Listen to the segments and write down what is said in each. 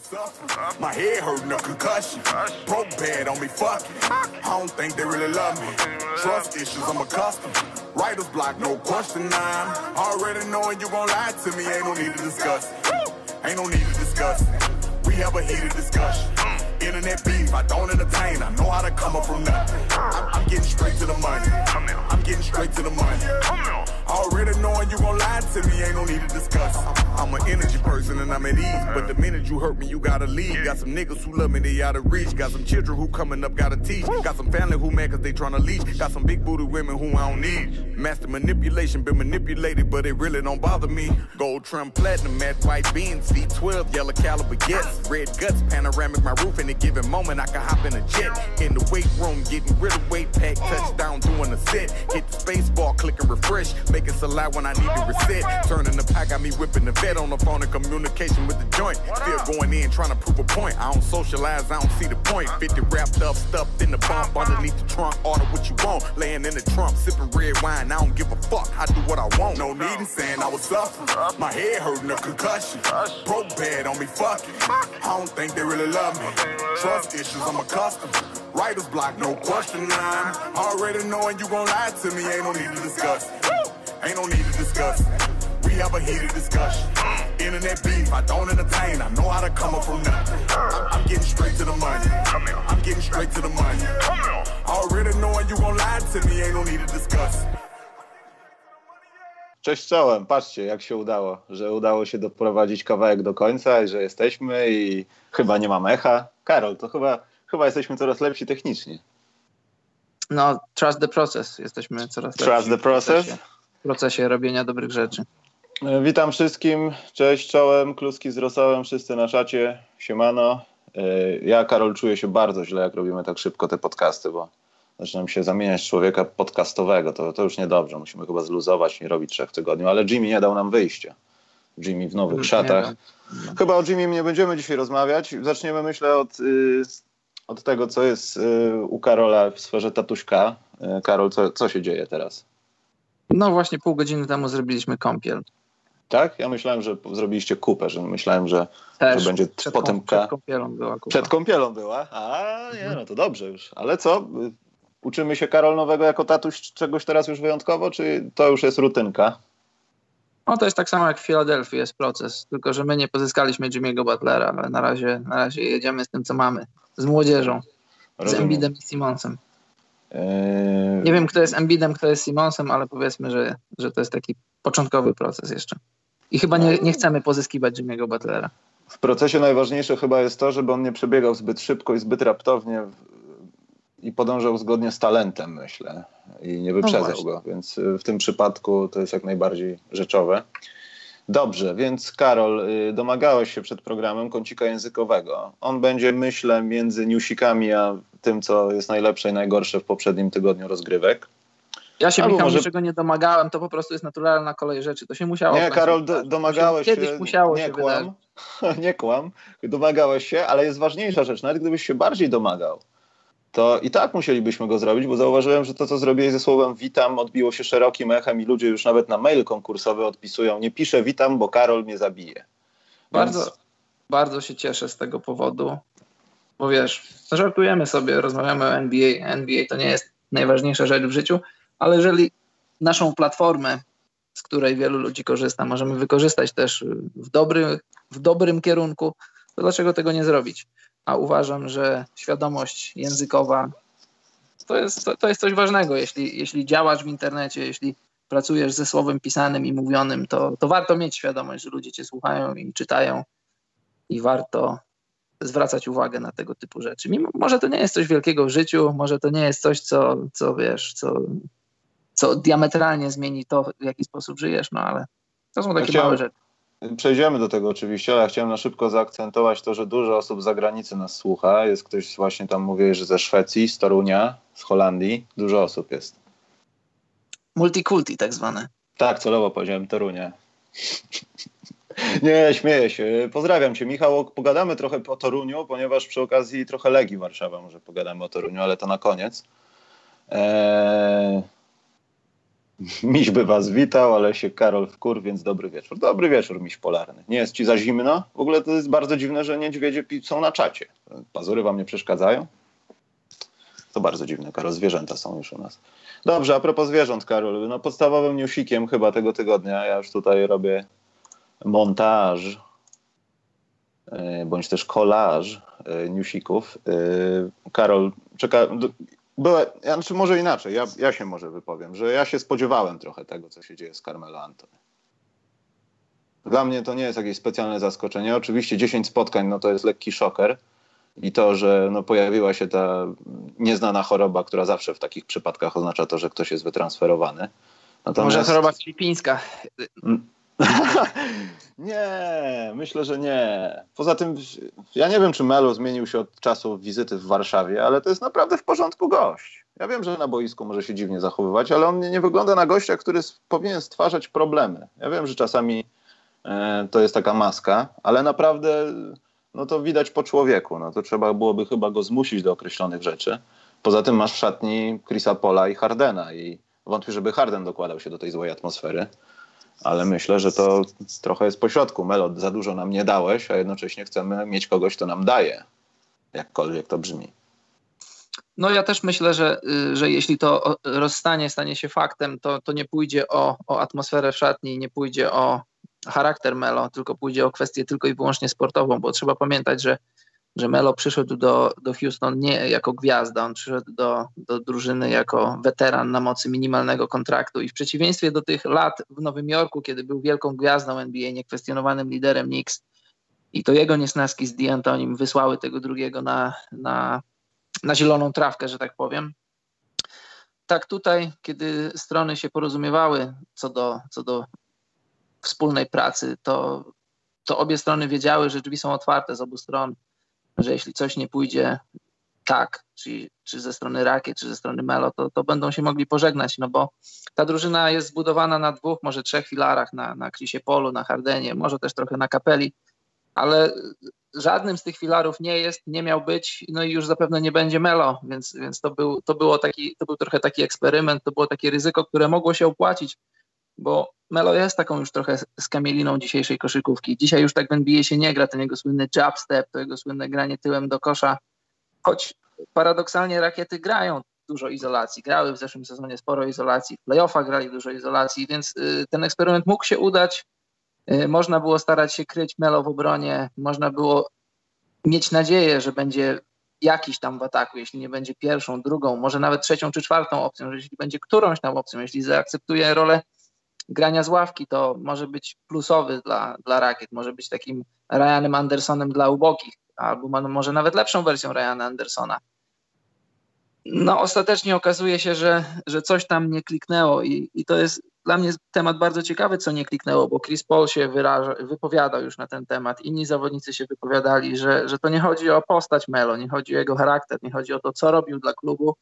was up. My head hurting a concussion. Broke bad on me, fucking. I don't think they really love me. Trust issues, I'm accustomed. Writer's block, no question, nah. Already knowing you gon' lie to me, ain't no need to discuss it. Ain't no need to discuss it. We have a heated discussion. Internet beef, I don't entertain. I know how to come up from nothing. I'm getting straight to the money. I'm getting straight to the money. Already knowing you gon' lie to me, ain't no need to discuss. I'm an energy person and I'm at ease. But the minute you hurt me, you gotta leave. Got some niggas who love me, they out of reach. Got some children who coming up, gotta teach. Got some family who mad cause they tryna leech. Got some big booty women who I don't need. Master manipulation, been manipulated, but it really don't bother me. Gold trim platinum, matte white beans, V12, yellow caliber, yes. Red guts, panoramic, my roof. In a given moment, I can hop in a jet. In the weight room, getting rid of weight pack. Touchdown, doing a set. Hit the space bar, click and refresh. Make it a lie when I need to reset. Turning the pack, got me whipping the vet on the phone in communication with the joint. Still going in, trying to prove a point. I don't socialize, I don't see the point. 50 wrapped up, stuffed in the bump. Underneath the trunk, order what you want. Laying in the trunk, sipping red wine. I don't give a fuck, I do what I want. No need in saying I was suffering. My head hurting, a concussion. Broke bad on me, fucking. I don't think they really love me. Trust issues, I'm accustomed. Writer's block, no question, nah. Already knowing you gon' lie to me, ain't no need to discuss it. Ain't no need to discuss it. We have a heated discussion. Internet beef, I don't entertain. I know how to come up from nothing. I'm getting straight to the money. I'm getting straight to the money. Already knowing you gon' lie to me, ain't no need to discuss it. Cześć czołem, patrzcie jak się udało, że udało się doprowadzić kawałek do końca i że jesteśmy i chyba nie mamy echa. Karol, to chyba jesteśmy coraz lepsi technicznie. No, trust the process, jesteśmy coraz lepsi. Trust the process? W procesie robienia dobrych rzeczy. Witam wszystkim, cześć czołem, kluski z rosołem, wszyscy na czacie, siemano. Ja, Karol, czuję się bardzo źle jak robimy tak szybko te podcasty, bo... Zaczynam się zamieniać człowieka podcastowego, to już niedobrze, musimy chyba zluzować, nie robić 3 tygodni, ale Jimmy nie dał nam wyjścia. Jimmy w nowych szatach. Chyba o Jimmy nie będziemy dzisiaj rozmawiać. Zaczniemy, myślę, od tego, co jest u Karola w sferze tatuśka. Karol, co się dzieje teraz? No właśnie pół godziny temu zrobiliśmy kąpiel. Tak? Ja myślałem, że zrobiliście kupę, że myślałem, że będzie potem... Przed kąpielą była kupa. Przed kąpielą była? A nie, no to dobrze już. Ale co... Uczymy się, Karol, nowego jako tatuś czegoś teraz już wyjątkowo, czy to już jest rutynka? No to jest tak samo jak w Filadelfii, jest proces, tylko że my nie pozyskaliśmy Jimmy'ego Butlera, ale na razie jedziemy z tym, co mamy, z młodzieżą, z Embiidem i Simonsem. Nie wiem, kto jest Embiidem, kto jest Simonsem, ale powiedzmy, że to jest taki początkowy proces jeszcze. I chyba nie chcemy pozyskiwać Jimmy'ego Butlera. W procesie najważniejsze chyba jest to, żeby on nie przebiegał zbyt szybko i zbyt raptownie i podążał zgodnie z talentem, myślę, i nie wyprzedzał go, więc w tym przypadku to jest jak najbardziej rzeczowe. Dobrze, więc Karol, domagałeś się przed programem kącika językowego. On będzie, myślę, między newsikami a tym, co jest najlepsze i najgorsze w poprzednim tygodniu rozgrywek. Ja się, Michał, niczego nie domagałem, to po prostu jest naturalna kolej rzeczy, to się musiało... Nie, Karol, domagałeś się, kiedyś musiało się wydarzyć. Nie kłam, domagałeś się, ale jest ważniejsza rzecz, nawet gdybyś się bardziej domagał, to i tak musielibyśmy go zrobić, bo zauważyłem, że to, co zrobiłeś ze słowem witam, odbiło się szerokim echem i ludzie już nawet na mail konkursowy odpisują: nie piszę witam, bo Karol mnie zabije. Bardzo się cieszę z tego powodu, bo wiesz, żartujemy sobie, rozmawiamy o NBA. NBA to nie jest najważniejsza rzecz w życiu, ale jeżeli naszą platformę, z której wielu ludzi korzysta, możemy wykorzystać też w dobrym kierunku, to dlaczego tego nie zrobić? A uważam, że świadomość językowa to jest coś ważnego. Jeśli działasz w internecie, jeśli pracujesz ze słowem pisanym i mówionym, to warto mieć świadomość, że ludzie cię słuchają i czytają i warto zwracać uwagę na tego typu rzeczy. Może to nie jest coś wielkiego w życiu, może to nie jest coś, co diametralnie zmieni to, w jaki sposób żyjesz, no ale to są takie małe rzeczy. Przejdziemy do tego oczywiście, ale ja chciałem na szybko zaakcentować to, że dużo osób z zagranicy nas słucha. Jest ktoś właśnie tam, mówię, że ze Szwecji, z Torunia, z Holandii. Dużo osób jest. Multikulti tak zwane. Tak, celowo powiedziałem Torunia. Nie, śmieję się. Pozdrawiam cię, Michał. Pogadamy trochę o Toruniu, ponieważ przy okazji trochę Legii Warszawa może pogadamy o Toruniu, ale to na koniec. Miś by was witał, ale się Karol wkurł, więc dobry wieczór. Dobry wieczór, miś polarny. Nie jest ci za zimno? W ogóle to jest bardzo dziwne, że niedźwiedzie są na czacie. Pazury wam nie przeszkadzają? To bardzo dziwne, Karol. Zwierzęta są już u nas. Dobrze, a propos zwierząt, Karol. No podstawowym newsikiem chyba tego tygodnia. Ja już tutaj robię montaż, bądź też kolaż newsików. Karol, czeka... Znaczy może inaczej, ja się może wypowiem, że ja się spodziewałem trochę tego, co się dzieje z Carmelo Anthony. Dla mnie to nie jest jakieś specjalne zaskoczenie. Oczywiście 10 spotkań, no to jest lekki szoker. I to, że no pojawiła się ta nieznana choroba, która zawsze w takich przypadkach oznacza to, że ktoś jest wytransferowany. Natomiast... Może choroba filipińska. Nie, myślę, że nie. Poza tym, ja nie wiem, czy Melo zmienił się od czasu wizyty w Warszawie, ale to jest naprawdę w porządku gość. Ja wiem, że na boisku może się dziwnie zachowywać, ale on nie wygląda na gościa, który powinien stwarzać problemy. Ja wiem, że czasami to jest taka maska, ale naprawdę no to widać po człowieku. No to trzeba byłoby chyba go zmusić do określonych rzeczy. Poza tym masz w szatni Chrisa Paula i Hardena i wątpię, żeby Harden dokładał się do tej złej atmosfery. Ale myślę, że to trochę jest pośrodku. Melo, za dużo nam nie dałeś, a jednocześnie chcemy mieć kogoś, kto nam daje. Jakkolwiek to brzmi. No ja też myślę, że jeśli to rozstanie stanie się faktem, to nie pójdzie o atmosferę w szatni, nie pójdzie o charakter Melo, tylko pójdzie o kwestię tylko i wyłącznie sportową, bo trzeba pamiętać, że Melo przyszedł do Houston nie jako gwiazda, on przyszedł do drużyny jako weteran na mocy minimalnego kontraktu i w przeciwieństwie do tych lat w Nowym Jorku, kiedy był wielką gwiazdą NBA, niekwestionowanym liderem Knicks i to jego niesnaski z D'Antonim wysłały tego drugiego na zieloną trawkę, że tak powiem. Tak tutaj, kiedy strony się porozumiewały co do wspólnej pracy, to obie strony wiedziały, że drzwi są otwarte z obu stron, że jeśli coś nie pójdzie tak, czy ze strony Rakiet, czy ze strony Melo, to będą się mogli pożegnać, no bo ta drużyna jest zbudowana na dwóch, może trzech filarach, na Chrisie Paulu, na Hardenie, może też trochę na Capelli, ale żadnym z tych filarów nie jest, nie miał być, no i już zapewne nie będzie Melo, więc to był trochę taki eksperyment, to było takie ryzyko, które mogło się opłacić, bo Melo jest taką już trochę skamieliną dzisiejszej koszykówki. Dzisiaj już tak w NBA się nie gra, ten jego słynny jab step, to jego słynne granie tyłem do kosza. Choć paradoksalnie Rakiety grają dużo izolacji. Grały w zeszłym sezonie sporo izolacji. W playoffach grali dużo izolacji, więc ten eksperyment mógł się udać. Można było starać się kryć Melo w obronie. Można było mieć nadzieję, że będzie jakiś tam w ataku, jeśli nie będzie pierwszą, drugą, może nawet trzecią czy czwartą opcją, że jeśli będzie którąś tam opcją, jeśli zaakceptuje rolę grania z ławki, to może być plusowy dla Rakiet, może być takim Ryanem Andersonem dla ubogich, albo może nawet lepszą wersją Ryana Andersona. No ostatecznie okazuje się, że coś tam nie kliknęło i to jest dla mnie temat bardzo ciekawy, co nie kliknęło, bo Chris Paul się wypowiadał już na ten temat, inni zawodnicy się wypowiadali, że to nie chodzi o postać Melo, nie chodzi o jego charakter, nie chodzi o to, co robił dla klubu,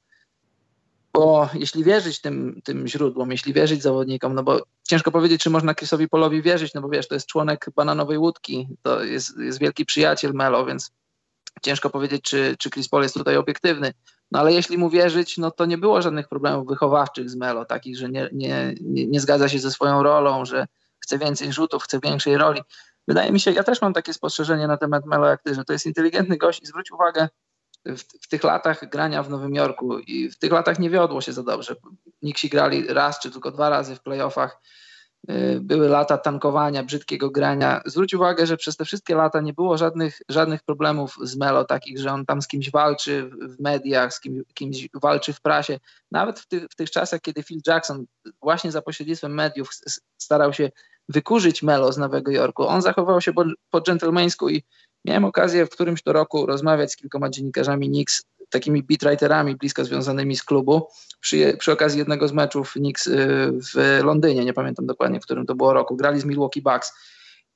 bo jeśli wierzyć tym źródłom, jeśli wierzyć zawodnikom, no bo ciężko powiedzieć, czy można Chrisowi Paulowi wierzyć, no bo wiesz, to jest członek bananowej łódki, to jest wielki przyjaciel Melo, więc ciężko powiedzieć, czy Chris Paul jest tutaj obiektywny. No ale jeśli mu wierzyć, no to nie było żadnych problemów wychowawczych z Melo, takich, że nie zgadza się ze swoją rolą, że chce więcej rzutów, chce większej roli. Wydaje mi się, ja też mam takie spostrzeżenie na temat Melo jak ty, że to jest inteligentny gość i zwróć uwagę, w tych latach grania w Nowym Jorku i w tych latach nie wiodło się za dobrze. Knicksi grali raz czy tylko dwa razy w playoffach. Były lata tankowania, brzydkiego grania. Zwróć uwagę, że przez te wszystkie lata nie było żadnych problemów z Melo, takich, że on tam z kimś walczy w mediach, z kimś walczy w prasie. Nawet w tych czasach, kiedy Phil Jackson właśnie za pośrednictwem mediów starał się wykurzyć Melo z Nowego Jorku, on zachował się po dżentelmeńsku i miałem okazję w którymś to roku rozmawiać z kilkoma dziennikarzami Knicks, takimi beatwriterami blisko związanymi z klubu, przy okazji jednego z meczów Knicks w Londynie, nie pamiętam dokładnie, w którym to było roku, grali z Milwaukee Bucks.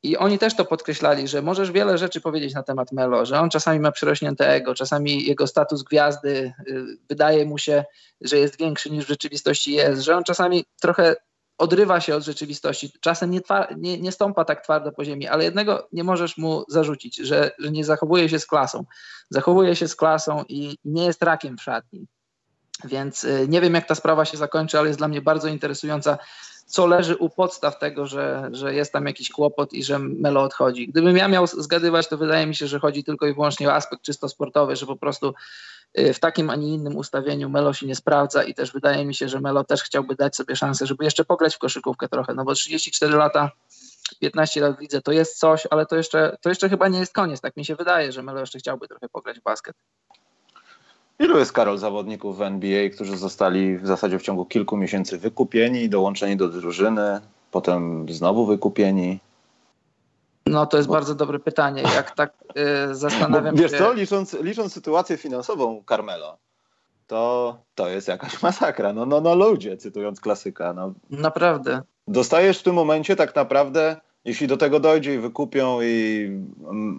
I oni też to podkreślali, że możesz wiele rzeczy powiedzieć na temat Melo, że on czasami ma przerośnięte ego, czasami jego status gwiazdy wydaje mu się, że jest większy niż w rzeczywistości jest, że on czasami trochę odrywa się od rzeczywistości, czasem nie stąpa tak twardo po ziemi, ale jednego nie możesz mu zarzucić, że nie zachowuje się z klasą. Zachowuje się z klasą i nie jest rakiem w szatni. Więc nie wiem, jak ta sprawa się zakończy, ale jest dla mnie bardzo interesująca, co leży u podstaw tego, że jest tam jakiś kłopot i że Melo odchodzi. Gdybym ja miał zgadywać, to wydaje mi się, że chodzi tylko i wyłącznie o aspekt czysto sportowy, że po prostu w takim, a nie innym ustawieniu Melo się nie sprawdza i też wydaje mi się, że Melo też chciałby dać sobie szansę, żeby jeszcze pograć w koszykówkę trochę, no bo 34 lata, 15 lat widzę, to jest coś, ale to jeszcze chyba nie jest koniec, tak mi się wydaje, że Melo jeszcze chciałby trochę pograć w basket. Ilu jest, Karol, zawodników w NBA, którzy zostali w zasadzie w ciągu kilku miesięcy wykupieni, dołączeni do drużyny, potem znowu wykupieni? No to jest bardzo dobre pytanie. Jak tak zastanawiam się... Wiesz co, licząc sytuację finansową Carmelo, to jest jakaś masakra. No ludzie, cytując klasyka. No. Naprawdę. Dostajesz w tym momencie tak naprawdę, jeśli do tego dojdzie i wykupią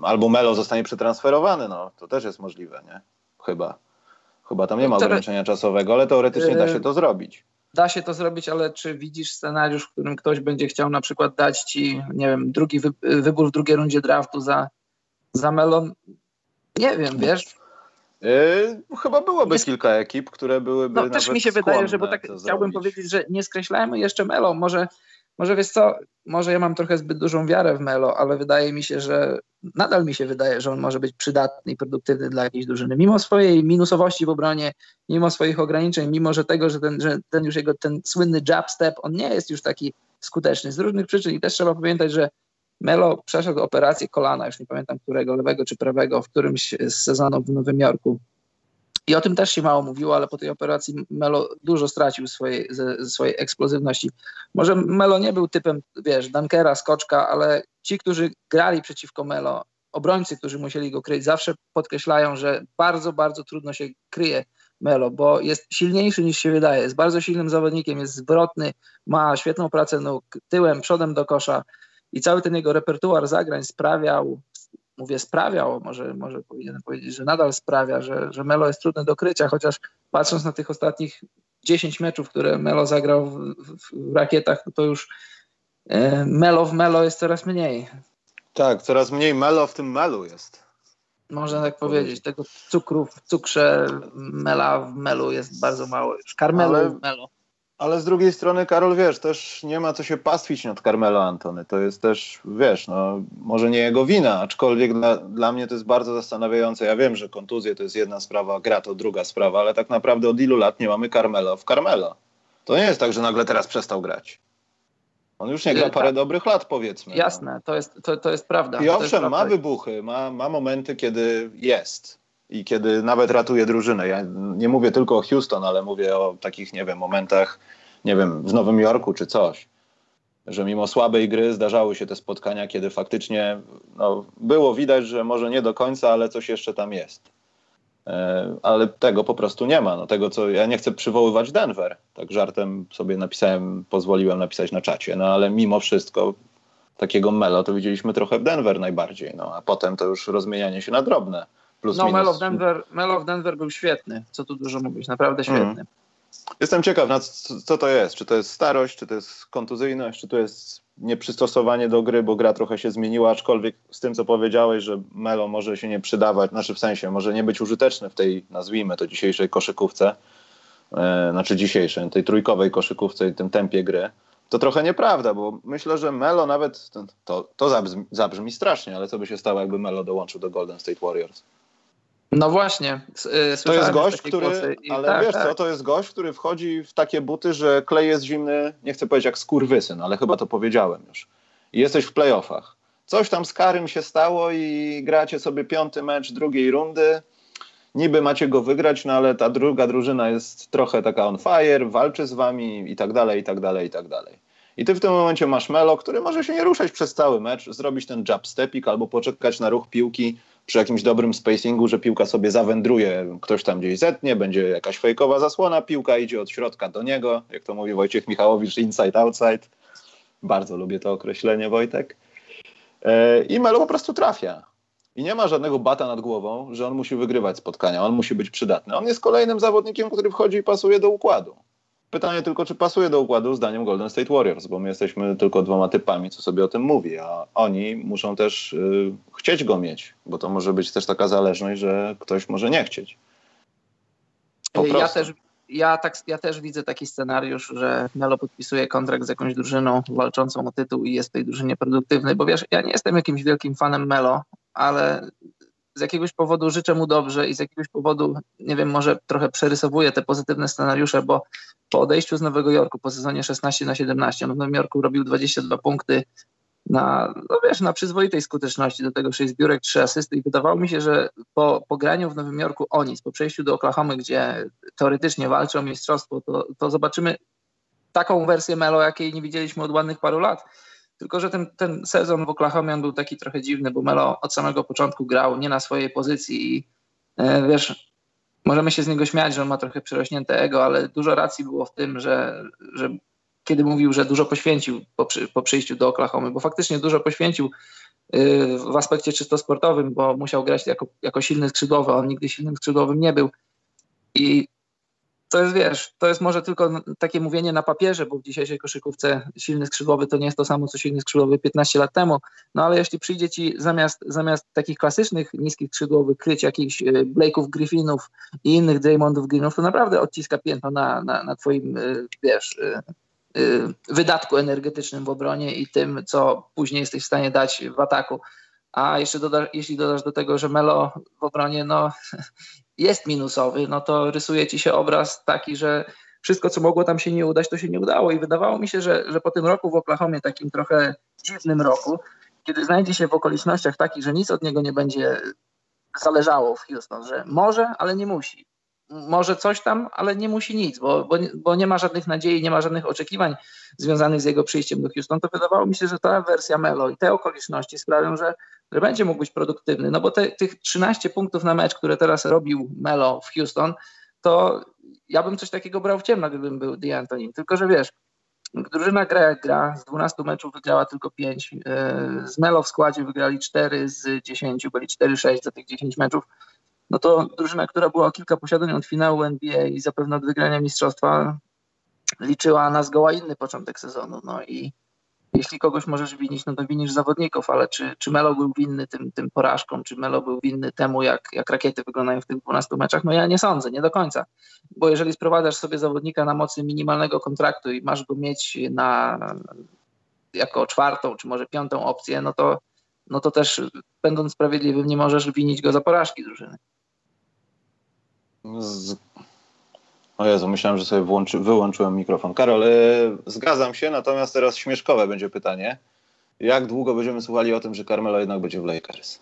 albo Melo zostanie przetransferowany, no to też jest możliwe, nie? Chyba tam nie ma ograniczenia czasowego, ale teoretycznie da się to zrobić. Da się to zrobić, ale czy widzisz scenariusz, w którym ktoś będzie chciał na przykład dać ci, nie wiem, drugi wybór w drugiej rundzie draftu za Melon? Nie wiem, wiesz? Chyba byłoby kilka ekip, które byłyby nawet skłonne. No też mi się wydaje, że bo tak chciałbym powiedzieć, że nie skreślajmy jeszcze Melo. Może wiesz co, może ja mam trochę zbyt dużą wiarę w Melo, ale wydaje mi się, że nadal mi się wydaje, że on może być przydatny i produktywny dla jakiejś drużyny. Mimo swojej minusowości w obronie, mimo swoich ograniczeń, mimo że ten już jego ten słynny jab step, on nie jest już taki skuteczny z różnych przyczyn i też trzeba pamiętać, że Melo przeszedł operację kolana, już nie pamiętam którego, lewego czy prawego, w którymś z sezonów w Nowym Jorku. I o tym też się mało mówiło, ale po tej operacji Melo dużo stracił swojej eksplozywności. Może Melo nie był typem, wiesz, dunkera, skoczka, ale ci, którzy grali przeciwko Melo, obrońcy, którzy musieli go kryć, zawsze podkreślają, że bardzo, bardzo trudno się kryje Melo, bo jest silniejszy niż się wydaje, jest bardzo silnym zawodnikiem, jest zwrotny, ma świetną pracę nóg, tyłem, przodem do kosza i cały ten jego repertuar zagrań sprawiał, może powinienem powiedzieć, że nadal sprawia, że Melo jest trudne do krycia, chociaż patrząc na tych ostatnich 10 meczów, które Melo zagrał w rakietach, to już Melo w Melo jest coraz mniej. Tak, coraz mniej Melo w tym Melu jest. Można tak powiedzieć. Tego cukru w cukrze Mela w Melu jest bardzo mało. Już Carmelo w Melo. Ale z drugiej strony, Karol, wiesz, też nie ma co się pastwić nad Carmelo Antony. To jest też, wiesz, no może nie jego wina, aczkolwiek dla mnie to jest bardzo zastanawiające. Ja wiem, że kontuzje to jest jedna sprawa, gra to druga sprawa, ale tak naprawdę od ilu lat nie mamy Carmelo w Carmelo. To nie jest tak, że nagle teraz przestał grać. On już nie gra parę dobrych lat, powiedzmy. Jasne, to jest prawda. I owszem, ma wybuchy, ma momenty, kiedy jest. I kiedy nawet ratuje drużynę. Ja nie mówię tylko o Houston, ale mówię o takich, nie wiem, momentach, nie wiem, w Nowym Jorku czy coś. Że mimo słabej gry zdarzały się te spotkania, kiedy faktycznie było widać, że może nie do końca, ale coś jeszcze tam jest. Ale tego po prostu nie ma. Tego, co ja nie chcę przywoływać Denver. Tak żartem sobie napisałem, pozwoliłem napisać na czacie. Ale mimo wszystko takiego Melo to widzieliśmy trochę w Denver najbardziej. A potem to już rozmienianie się na drobne. Melo w Denver był świetny, co tu dużo mówić, naprawdę świetny. Jestem ciekaw, co to jest, czy to jest starość, czy to jest kontuzyjność, czy to jest nieprzystosowanie do gry, bo gra trochę się zmieniła, aczkolwiek z tym, co powiedziałeś, że Melo może się nie przydawać, znaczy w sensie, może nie być użyteczny w tej, nazwijmy to, dzisiejszej koszykówce, tej trójkowej koszykówce i tym tempie gry, to trochę nieprawda, bo myślę, że Melo nawet, to zabrzmi strasznie, ale co by się stało, jakby Melo dołączył do Golden State Warriors? No właśnie. To jest gość, który, to jest gość, który wchodzi w takie buty, że klej jest zimny, nie chcę powiedzieć jak skurwysyn, ale chyba to powiedziałem już. I jesteś w playoffach. Coś tam z Karym się stało i gracie sobie 5. mecz drugiej rundy. Niby macie go wygrać, ale ta druga drużyna jest trochę taka on fire, walczy z wami i tak dalej, i tak dalej, i tak dalej. I ty w tym momencie masz Melo, który może się nie ruszać przez cały mecz, zrobić ten jab stepik albo poczekać na ruch piłki przy jakimś dobrym spacingu, że piłka sobie zawędruje, ktoś tam gdzieś zetnie, będzie jakaś fejkowa zasłona, piłka idzie od środka do niego, jak to mówi Wojciech Michałowicz, inside, outside. Bardzo lubię to określenie, Wojtek. I Melo po prostu trafia. I nie ma żadnego bata nad głową, że on musi wygrywać spotkania, on musi być przydatny. On jest kolejnym zawodnikiem, który wchodzi i pasuje do układu. Pytanie tylko, czy pasuje do układu zdaniem Golden State Warriors, bo my jesteśmy tylko 2 typami, co sobie o tym mówi, a oni muszą też chcieć go mieć, bo to może być też taka zależność, że ktoś może nie chcieć. Po prostu. Ja też Ja też widzę taki scenariusz, że Melo podpisuje kontrakt z jakąś drużyną walczącą o tytuł i jest w tej drużynie produktywny, bo wiesz, ja nie jestem jakimś wielkim fanem Melo, ale z jakiegoś powodu życzę mu dobrze i z jakiegoś powodu, nie wiem, może trochę przerysowuję te pozytywne scenariusze, bo po odejściu z Nowego Jorku, po sezonie 16/17, on w Nowym Jorku robił 22 punkty na przyzwoitej skuteczności, do tego 6 zbiórek, 3 asysty i wydawało mi się, że po graniu w Nowym Jorku o nic, po przejściu do Oklahomy, gdzie teoretycznie walczy o mistrzostwo, to zobaczymy taką wersję Melo, jakiej nie widzieliśmy od ładnych paru lat. Tylko że ten sezon w Oklahomie był taki trochę dziwny, bo Melo od samego początku grał nie na swojej pozycji i możemy się z niego śmiać, że on ma trochę przerośnięte ego, ale dużo racji było w tym, że kiedy mówił, że dużo poświęcił po przyjściu do Oklahomy, bo faktycznie dużo poświęcił w aspekcie czysto sportowym, bo musiał grać jako silny skrzydłowy, on nigdy silnym skrzydłowym nie był i to jest może tylko takie mówienie na papierze, bo w dzisiejszej koszykówce silny skrzydłowy to nie jest to samo, co silny skrzydłowy 15 lat temu, ale jeśli przyjdzie ci zamiast takich klasycznych niskich skrzydłowych kryć jakichś Blake'ów, Griffinów i innych Draymondów Greenów, to naprawdę odciska piętno na twoim, wydatku energetycznym w obronie i tym, co później jesteś w stanie dać w ataku. A jeszcze jeśli dodasz do tego, że Melo w obronie jest minusowy, to rysuje ci się obraz taki, że wszystko, co mogło tam się nie udać, to się nie udało. I wydawało mi się, że po tym roku w Oklahomie, takim trochę dziwnym roku, kiedy znajdzie się w okolicznościach takich, że nic od niego nie będzie zależało w Houston, że może, ale nie musi. Może coś tam, ale nie musi nic, bo nie ma żadnych nadziei, nie ma żadnych oczekiwań związanych z jego przyjściem do Houston, to wydawało mi się, że ta wersja Melo i te okoliczności sprawią, że będzie mógł być produktywny, bo tych 13 punktów na mecz, które teraz robił Melo w Houston, to ja bym coś takiego brał w ciemno, gdybym był D'Antoni, tylko że drużyna gra jak gra, z 12 meczów wygrała tylko 5, z Melo w składzie wygrali 4 z 10, byli 4-6 za tych 10 meczów, to drużyna, która była kilka posiadań od finału NBA i zapewne od wygrania mistrzostwa, liczyła na zgoła inny początek sezonu. I jeśli kogoś możesz winić, to winisz zawodników, ale czy Melo był winny tym porażkom, czy Melo był winny temu, jak rakiety wyglądają w tych 12 meczach? Ja nie sądzę, nie do końca. Bo jeżeli sprowadzasz sobie zawodnika na mocy minimalnego kontraktu i masz go mieć jako 4. czy może 5. opcję, to też będąc sprawiedliwym nie możesz winić go za porażki drużyny. O Jezu, myślałem, że sobie wyłączyłem mikrofon. Karol, zgadzam się, natomiast teraz śmieszkowe będzie pytanie. Jak długo będziemy słuchali o tym, że Carmelo jednak będzie w Lakers?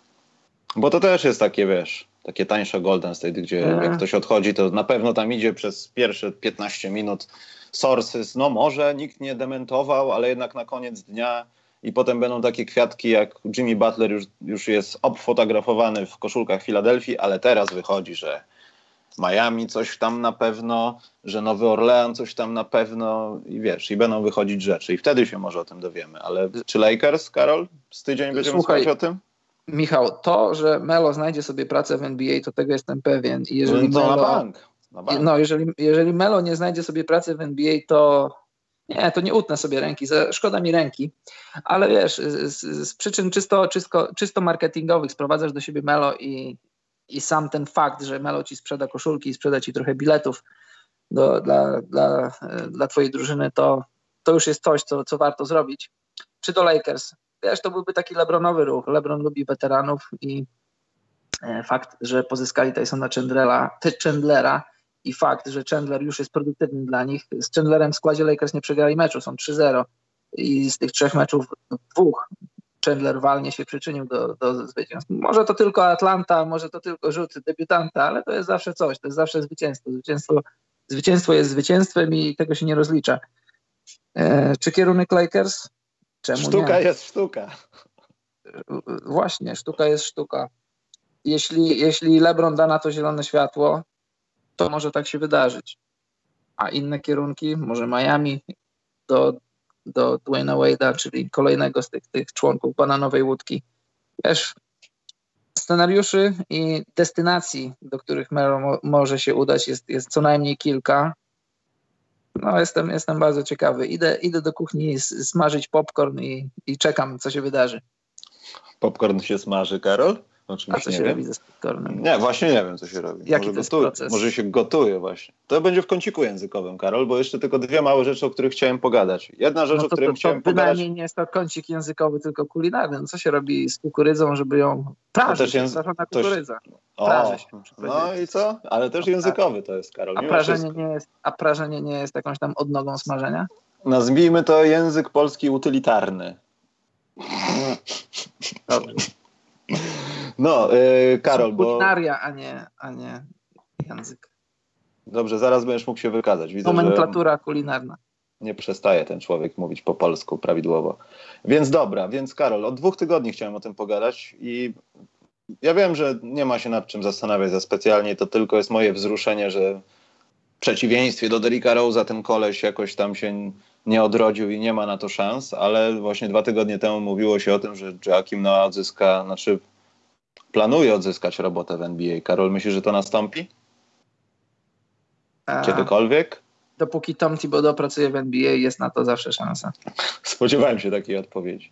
Bo to też jest takie, takie tańsze Golden State, gdzie jak ktoś odchodzi, to na pewno tam idzie przez pierwsze 15 minut sources. Może nikt nie dementował, ale jednak na koniec dnia i potem będą takie kwiatki, jak Jimmy Butler już jest obfotografowany w koszulkach Filadelfii, ale teraz wychodzi, że Miami coś tam na pewno, że Nowy Orlean coś tam na pewno i będą wychodzić rzeczy i wtedy się może o tym dowiemy, ale czy Lakers, Karol? Z tydzień będziemy słuchać o tym? Michał, to, że Melo znajdzie sobie pracę w NBA, to tego jestem pewien. I jeżeli na bank. Jeżeli Melo nie znajdzie sobie pracy w NBA, to nie utnę sobie ręki, szkoda mi ręki, ale z przyczyn czysto marketingowych sprowadzasz do siebie Melo i sam ten fakt, że Melo ci sprzeda koszulki i sprzeda ci trochę biletów dla twojej drużyny, to już jest coś, co warto zrobić. Czy do Lakers? To byłby taki LeBronowy ruch. LeBron lubi weteranów i fakt, że pozyskali Tysona Chandlera i fakt, że Chandler już jest produktywny dla nich. Z Chandlerem w składzie Lakers nie przegrali meczu, są 3-0 i z tych 3 meczów 2 Chandler walnie się przyczynił do zwycięstwa. Może to tylko Atlanta, może to tylko rzut debiutanta, ale to jest zawsze coś, to jest zawsze zwycięstwo. Zwycięstwo jest zwycięstwem i tego się nie rozlicza. Czy kierunek Lakers? Czemu nie? Sztuka jest sztuka. Właśnie, sztuka jest sztuka. Jeśli LeBron da na to zielone światło, to może tak się wydarzyć. A inne kierunki, może Miami do Dwayna Wade'a, czyli kolejnego z tych członków bananowej łódki. Scenariuszy i destynacji, do których Melo może się udać, jest co najmniej kilka. Jestem bardzo ciekawy. Idę do kuchni smażyć popcorn i czekam, co się wydarzy. Popcorn się smaży, Karol? O czymś a co nie się wiem. Robi ze popcornem? Nie, właśnie nie wiem, co się robi. Jaki może to jest proces? Może się gotuje właśnie. To będzie w kąciku językowym, Karol, bo jeszcze tylko dwie małe rzeczy, o których chciałem pogadać. Jedna rzecz, no to, o której chciałem pogadać... To bynajmniej nie jest to kącik językowy, tylko kulinarny. No, co się robi z kukurydzą, żeby ją... Prażyć, na kukurydza. Praży się, no i co? Ale też językowy to jest, Karol. A prażenie nie jest jakąś tam odnogą smażenia? Nazwijmy to język polski utylitarny. Dobrze. No, Karol, bo... Kulinaria, a nie język. Dobrze, zaraz będziesz mógł się wykazać. Widzę, nomenklatura kulinarna. Nie przestaje ten człowiek mówić po polsku prawidłowo. Więc Karol, od 2 tygodni chciałem o tym pogadać i ja wiem, że nie ma się nad czym zastanawiać za specjalnie, to tylko jest moje wzruszenie, że w przeciwieństwie do Derricka Rose'a ten koleś jakoś tam się nie odrodził i nie ma na to szans, ale właśnie 2 tygodnie temu mówiło się o tym, że Joakim Noah planuje odzyskać robotę w NBA. Karol, myślisz, że to nastąpi? Kiedykolwiek? Dopóki Tom Thibodeau pracuje w NBA, jest na to zawsze szansa. Spodziewałem się takiej odpowiedzi.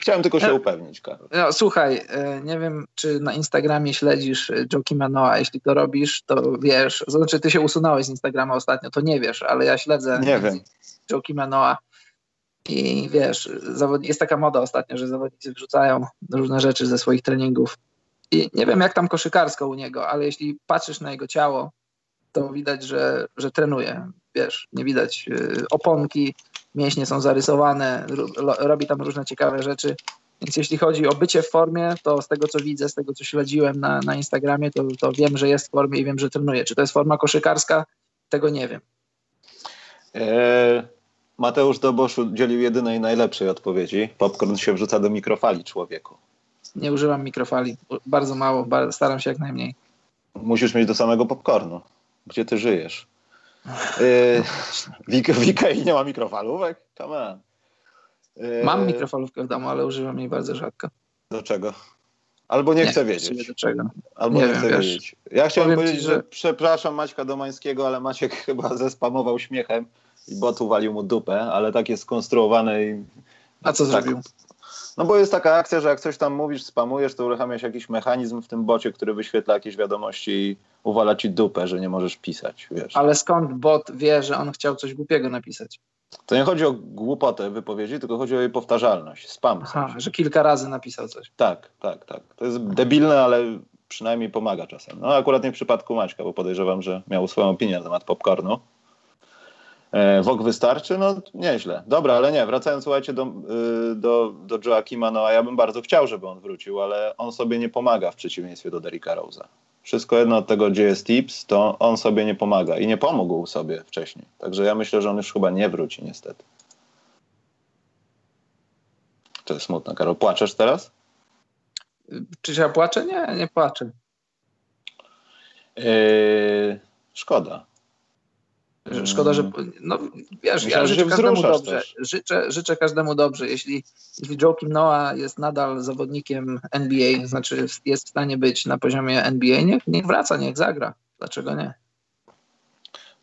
Chciałem tylko się upewnić, Karol. No, słuchaj, nie wiem, czy na Instagramie śledzisz Joakima Noah. Jeśli to robisz, to wiesz. Znaczy, ty się usunąłeś z Instagrama ostatnio, to nie wiesz, ale ja śledzę Joakima Noah. I wiesz, jest taka moda ostatnio, że zawodnicy wrzucają różne rzeczy ze swoich treningów. I nie wiem, jak tam koszykarsko u niego, ale jeśli patrzysz na jego ciało, to widać, że trenuje. Wiesz, nie widać oponki, mięśnie są zarysowane, robi tam różne ciekawe rzeczy. Więc jeśli chodzi o bycie w formie, to z tego, co widzę, z tego, co śledziłem na Instagramie, to wiem, że jest w formie i wiem, że trenuje. Czy to jest forma koszykarska? Tego nie wiem. Mateusz Dobosz udzielił jedynej najlepszej odpowiedzi. Popcorn się wrzuca do mikrofali, człowieku. Nie używam mikrofali. Bardzo mało. Staram się jak najmniej. Musisz mieć do samego popcornu. Gdzie ty żyjesz? W Ikei nie ma mikrofalówek? Come on. Mam mikrofalówkę w domu, ale używam jej bardzo rzadko. Do czego? Albo nie chcę wiedzieć. Do czego. Albo nie chcę wiedzieć. Ja chciałem powiedzieć, że przepraszam Maćka Domańskiego, ale Maciek chyba zespamował śmiechem. I bot uwalił mu dupę, ale tak jest skonstruowane i... A co zrobił? No bo jest taka akcja, że jak coś tam mówisz, spamujesz, to uruchamia się jakiś mechanizm w tym bocie, który wyświetla jakieś wiadomości i uwala ci dupę, że nie możesz pisać, wiesz. Ale skąd bot wie, że on chciał coś głupiego napisać? To nie chodzi o głupotę wypowiedzi, tylko chodzi o jej powtarzalność, spam. Aha, że kilka razy napisał coś. Tak. To jest debilne, ale przynajmniej pomaga czasem. No akurat nie w przypadku Maćka, bo podejrzewam, że miał swoją opinię na temat popcornu. Wok wystarczy? No nieźle. Dobra, ale nie, wracając słuchajcie do Joakima, no a ja bym bardzo chciał, żeby on wrócił, ale on sobie nie pomaga w przeciwieństwie do Derricka Rose'a. Wszystko jedno od tego, gdzie jest tips, to on sobie nie pomaga i nie pomógł sobie wcześniej. Także ja myślę, że on już chyba nie wróci niestety. To jest smutne, Karol. Płaczesz teraz? Czy ja płaczę? Nie płaczę. Szkoda. Szkoda, że... No wiesz, myślę, ja życzę każdemu dobrze. Życzę każdemu dobrze. Jeśli Joakim Noah jest nadal zawodnikiem NBA, znaczy jest w stanie być na poziomie NBA, niech wraca, niech zagra. Dlaczego nie?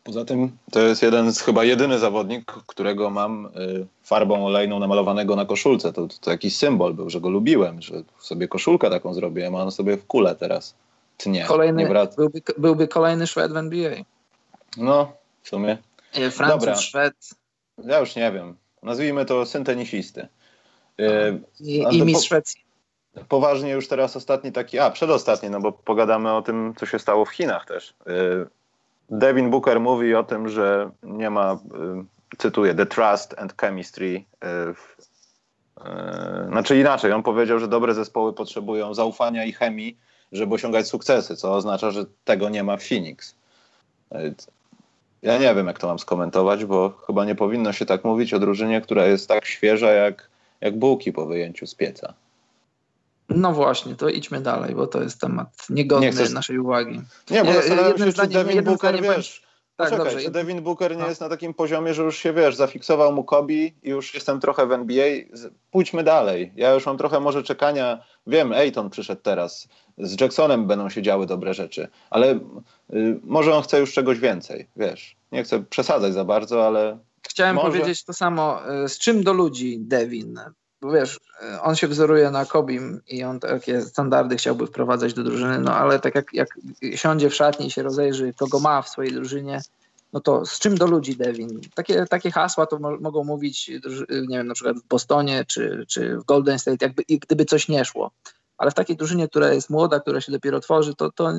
Poza tym to jest chyba jedyny zawodnik, którego mam farbą olejną namalowanego na koszulce. To jakiś symbol był, że go lubiłem, że sobie koszulkę taką zrobiłem, a on sobie w kulę teraz tnie. Byłby kolejny Szwed w NBA. No... W sumie. Francuz, dobra. Szwed. Ja już nie wiem. Nazwijmy to syntenisisty. I Miss Szwecji. Poważnie już teraz ostatni taki... Przedostatni, no bo pogadamy o tym, co się stało w Chinach też. Devin Booker mówi o tym, że nie ma, cytuję, the trust and chemistry. Znaczy inaczej, on powiedział, że dobre zespoły potrzebują zaufania i chemii, żeby osiągać sukcesy, co oznacza, że tego nie ma w Phoenix. Ja nie wiem, jak to mam skomentować, bo chyba nie powinno się tak mówić o drużynie, która jest tak świeża jak bułki po wyjęciu z pieca. No właśnie, to idźmy dalej, bo to jest temat niegodny naszej uwagi. Nie, bo zastanawiam się, czy Devin Booker, wiesz... Czekaj, czy Devin Booker nie jest na takim poziomie, że już się, wiesz, zafiksował mu Kobi i już jestem trochę w NBA. Pójdźmy dalej. Ja już mam trochę może czekania. Wiem, Ayton przyszedł teraz. Z Jacksonem będą się działy dobre rzeczy. Ale może on chce już czegoś więcej, wiesz. Nie chcę przesadzać za bardzo, ale... Chciałem powiedzieć to samo. Z czym do ludzi, Devin? bo wiesz, on się wzoruje na Kobim i on takie standardy chciałby wprowadzać do drużyny, no ale tak jak siądzie w szatni i się rozejrzy, kogo ma w swojej drużynie, no to z czym do ludzi Devin? Takie hasła to mogą mówić, nie wiem, na przykład w Bostonie czy w Golden State, jakby gdyby coś nie szło. Ale w takiej drużynie, która jest młoda, która się dopiero tworzy, to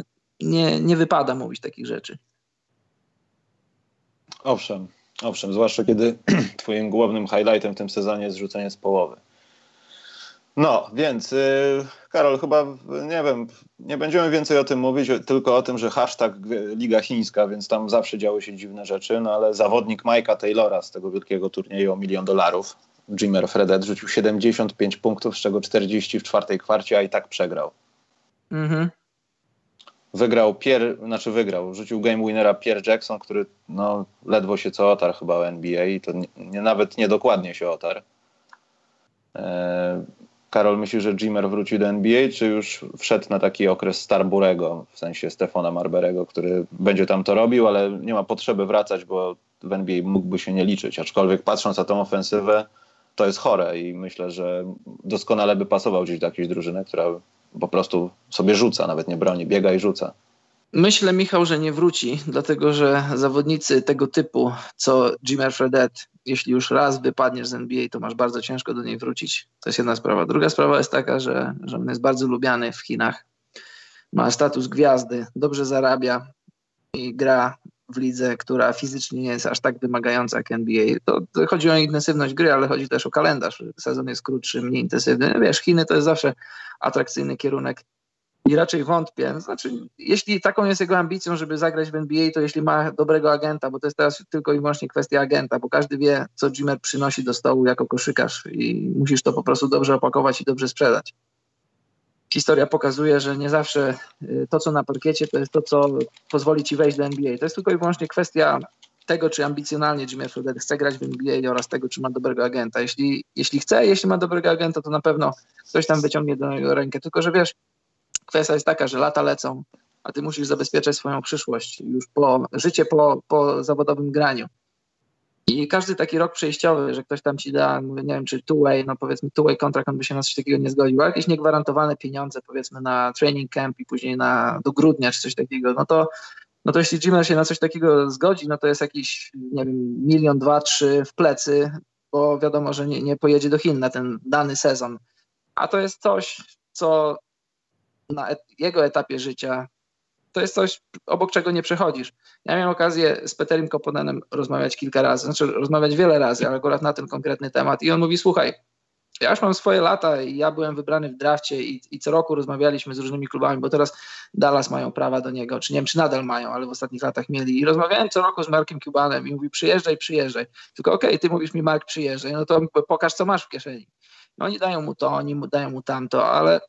nie wypada mówić takich rzeczy. Owszem, zwłaszcza kiedy twoim głównym highlightem w tym sezonie jest rzucenie z połowy. No, więc Karol, chyba, nie wiem, nie będziemy więcej o tym mówić, tylko o tym, że hashtag Liga Chińska, więc tam zawsze działy się dziwne rzeczy, no ale zawodnik Mike'a Taylora z tego wielkiego turnieju $1 million, Jimmer Fredette, rzucił 75 punktów, z czego 40 w czwartej kwarcie, a i tak przegrał. Mhm. Rzucił game winnera Pierre Jackson, który no, ledwo się co otarł chyba o NBA i to nawet niedokładnie się otarł. Karol, myśli, że Jimmer wróci do NBA, czy już wszedł na taki okres Starburego, w sensie Stefana Marberego, który będzie tam to robił, ale nie ma potrzeby wracać, bo w NBA mógłby się nie liczyć, aczkolwiek patrząc na tą ofensywę, to jest chore i myślę, że doskonale by pasował gdzieś do jakiejś drużyny, która po prostu sobie rzuca, nawet nie broni, biega i rzuca. Myślę, Michał, że nie wróci, dlatego że zawodnicy tego typu, co Jimmer Fredette, jeśli już raz wypadniesz z NBA, to masz bardzo ciężko do niej wrócić. To jest jedna sprawa. Druga sprawa jest taka, że on jest bardzo lubiany w Chinach. Ma status gwiazdy, dobrze zarabia i gra w lidze, która fizycznie nie jest aż tak wymagająca jak NBA. To chodzi o intensywność gry, ale chodzi też o kalendarz. Sezon jest krótszy, mniej intensywny. Wiesz, Chiny to jest zawsze atrakcyjny kierunek i raczej wątpię. Znaczy, jeśli taką jest jego ambicją, żeby zagrać w NBA, to jeśli ma dobrego agenta, bo to jest teraz tylko i wyłącznie kwestia agenta, bo każdy wie, co Jimmer przynosi do stołu jako koszykarz i musisz to po prostu dobrze opakować i dobrze sprzedać. Historia pokazuje, że nie zawsze to, co na parkiecie, to jest to, co pozwoli ci wejść do NBA. To jest tylko i wyłącznie kwestia tego, czy ambicjonalnie Jimmer Fredette chce grać w NBA oraz tego, czy ma dobrego agenta. Jeśli ma dobrego agenta, to na pewno ktoś tam wyciągnie do niego rękę. Tylko, że wiesz, kwestia jest taka, że lata lecą, a ty musisz zabezpieczać swoją przyszłość, już życie po zawodowym graniu. I każdy taki rok przejściowy, że ktoś tam ci da, nie wiem, czy two-way, no powiedzmy two-way kontrakt, on by się na coś takiego nie zgodził, ale jakieś niegwarantowane pieniądze, powiedzmy na training camp i później do grudnia czy coś takiego, no to jeśli Jimmer się na coś takiego zgodzi, no to jest jakiś, nie wiem, 1, 2, 3 w plecy, bo wiadomo, że nie pojedzie do Chin na ten dany sezon. A to jest coś, co na jego etapie życia to jest coś, obok czego nie przechodzisz. Ja miałem okazję z Peterim Koponenem rozmawiać wiele razy, ale akurat na ten konkretny temat i on mówi, słuchaj, ja już mam swoje lata i ja byłem wybrany w drafcie i co roku rozmawialiśmy z różnymi klubami, bo teraz Dallas mają prawa do niego, czy nie wiem, czy nadal mają, ale w ostatnich latach mieli i rozmawiałem co roku z Markiem Cubanem i mówi, przyjeżdżaj, tylko okej, ty mówisz mi, Mark, przyjeżdżaj, no to pokaż, co masz w kieszeni. No oni dają mu to, oni dają mu tamto, ale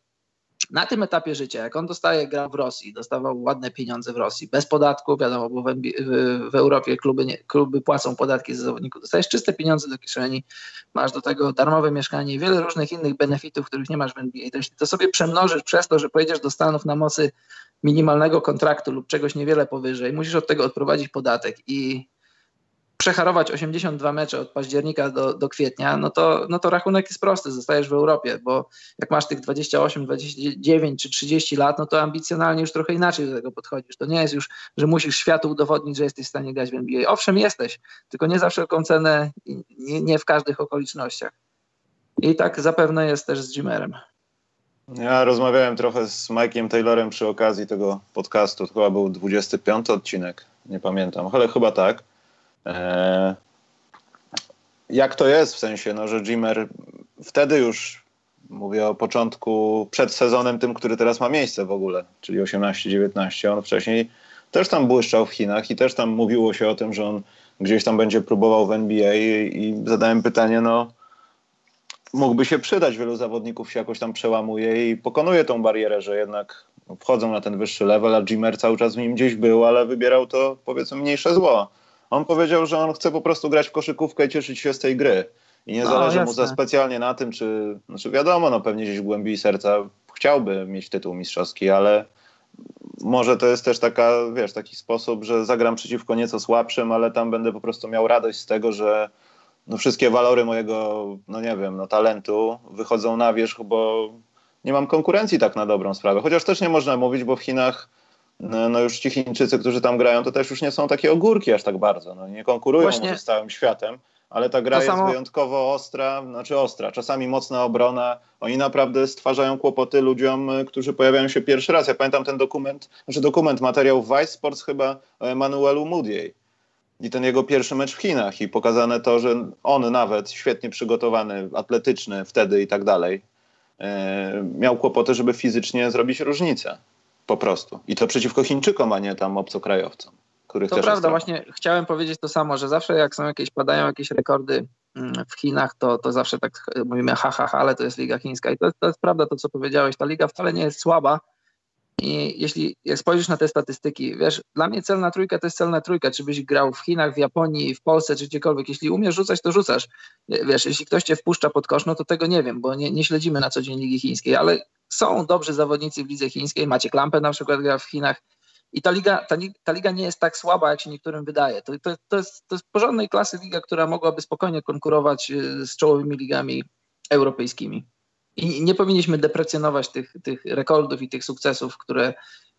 na tym etapie życia, jak on grał w Rosji, dostawał ładne pieniądze w Rosji, bez podatku, wiadomo, bo w Europie kluby płacą podatki za zawodników, dostajesz czyste pieniądze do kieszeni, masz do tego darmowe mieszkanie i wiele różnych innych benefitów, których nie masz w NBA. To jeśli to sobie przemnożysz przez to, że pojedziesz do Stanów na mocy minimalnego kontraktu lub czegoś niewiele powyżej, musisz od tego odprowadzić podatek i przeharować 82 mecze od października do kwietnia, no to rachunek jest prosty, zostajesz w Europie, bo jak masz tych 28, 29 czy 30 lat, no to ambicjonalnie już trochę inaczej do tego podchodzisz. To nie jest już, że musisz światu udowodnić, że jesteś w stanie grać w NBA. Owszem, jesteś, tylko nie za wszelką cenę i nie w każdych okolicznościach. I tak zapewne jest też z Jimmerem. Ja rozmawiałem trochę z Mike'iem Taylorem przy okazji tego podcastu, to chyba był 25 odcinek, nie pamiętam, ale chyba tak. Jak to jest w sensie, no, że Jimmer wtedy już, mówię o początku, przed sezonem tym, który teraz ma miejsce w ogóle, czyli 18-19, on wcześniej też tam błyszczał w Chinach i też tam mówiło się o tym, że on gdzieś tam będzie próbował w NBA i zadałem pytanie, no mógłby się przydać, wielu zawodników się jakoś tam przełamuje i pokonuje tą barierę, że jednak wchodzą na ten wyższy level, a Jimmer cały czas w nim gdzieś był, ale wybierał to, powiedzmy, mniejsze zło. On powiedział, że on chce po prostu grać w koszykówkę i cieszyć się z tej gry. I nie zależy mu za specjalnie na tym, czy... Znaczy wiadomo, no pewnie gdzieś w głębi serca chciałby mieć tytuł mistrzowski, ale może to jest też taka, wiesz, taki sposób, że zagram przeciwko nieco słabszym, ale tam będę po prostu miał radość z tego, że no wszystkie walory mojego, no nie wiem, no talentu wychodzą na wierzch, bo nie mam konkurencji tak na dobrą sprawę. Chociaż też nie można mówić, bo w Chinach no już ci Chińczycy, którzy tam grają, to też już nie są takie ogórki aż tak bardzo. No nie konkurują właśnie z całym światem, ale ta gra jest wyjątkowo ostra, czasami mocna obrona. Oni naprawdę stwarzają kłopoty ludziom, którzy pojawiają się pierwszy raz. Ja pamiętam ten dokument, materiał Vice Sports chyba Manuelu Mudiej. I ten jego pierwszy mecz w Chinach i pokazane to, że on nawet świetnie przygotowany, atletyczny wtedy i tak dalej, miał kłopoty, żeby fizycznie zrobić różnicę. Po prostu. I to przeciwko Chińczykom, a nie tam obcokrajowcom. Których to też prawda, właśnie chciałem powiedzieć to samo, że zawsze jak są padają jakieś rekordy w Chinach, to zawsze tak mówimy ale to jest Liga Chińska. I to jest prawda to, co powiedziałeś. Ta liga wcale nie jest słaba. I jeśli jak spojrzysz na te statystyki, wiesz, dla mnie celna trójka to jest celna trójka. Czy byś grał w Chinach, w Japonii, w Polsce, czy gdziekolwiek. Jeśli umiesz rzucać, to rzucasz. Wiesz, jeśli ktoś cię wpuszcza pod kosz, no to tego nie wiem, bo nie śledzimy na co dzień Ligi Chińskiej, ale są dobrzy zawodnicy w lidze chińskiej. Maciek Lampę na przykład gra w Chinach. I ta liga nie jest tak słaba, jak się niektórym wydaje. To jest porządnej klasy liga, która mogłaby spokojnie konkurować z czołowymi ligami europejskimi. I nie powinniśmy deprecjonować tych rekordów i tych sukcesów,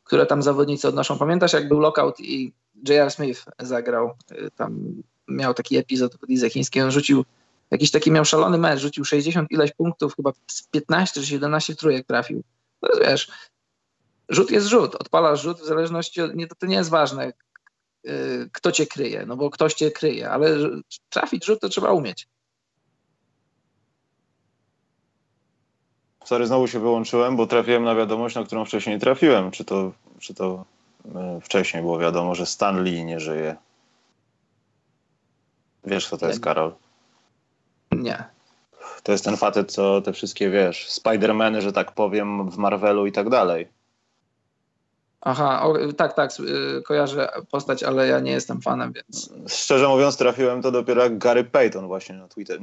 które tam zawodnicy odnoszą. Pamiętasz, jak był lockout i J.R. Smith zagrał, tam miał taki epizod w lidze chińskiej, on rzucił jakiś taki, miał szalony mecz, rzucił 60 ileś punktów, chyba 15 czy 17 trójek trafił. No wiesz, rzut jest rzut, odpalasz rzut w zależności od, to nie jest ważne, kto cię kryje, no bo ktoś cię kryje, ale trafić rzut to trzeba umieć. Sorry, znowu się wyłączyłem, bo trafiłem na wiadomość, na którą wcześniej trafiłem. Czy to wcześniej było wiadomo, że Stan Lee nie żyje? Wiesz, kto to jest, Karol? Nie. To jest ten facet, co te wszystkie, wiesz, Spider-Many, że tak powiem, w Marvelu i tak dalej. Aha, tak, kojarzę postać, ale ja nie jestem fanem, więc... Szczerze mówiąc, trafiłem to dopiero jak Gary Payton właśnie na Twitter,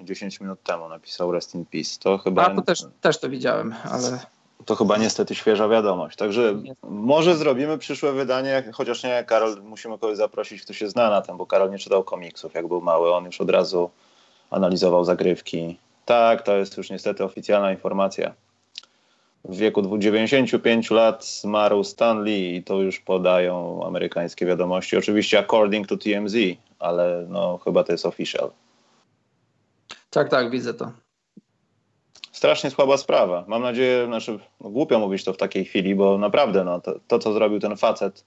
10 minut temu napisał Rest in Peace. To chyba... A, to też to widziałem, ale... To chyba niestety świeża wiadomość. Także może zrobimy przyszłe wydanie, chociaż nie, Karol, musimy kogoś zaprosić, kto się zna na tym, bo Karol nie czytał komiksów, jak był mały, on już od razu analizował zagrywki. Tak, to jest już niestety oficjalna informacja. W wieku 95 lat zmarł Stan Lee i to już podają amerykańskie wiadomości. Oczywiście according to TMZ, ale no chyba to jest official. Tak, widzę to. Strasznie słaba sprawa. Mam nadzieję, głupio mówić to w takiej chwili, bo naprawdę to, co zrobił ten facet,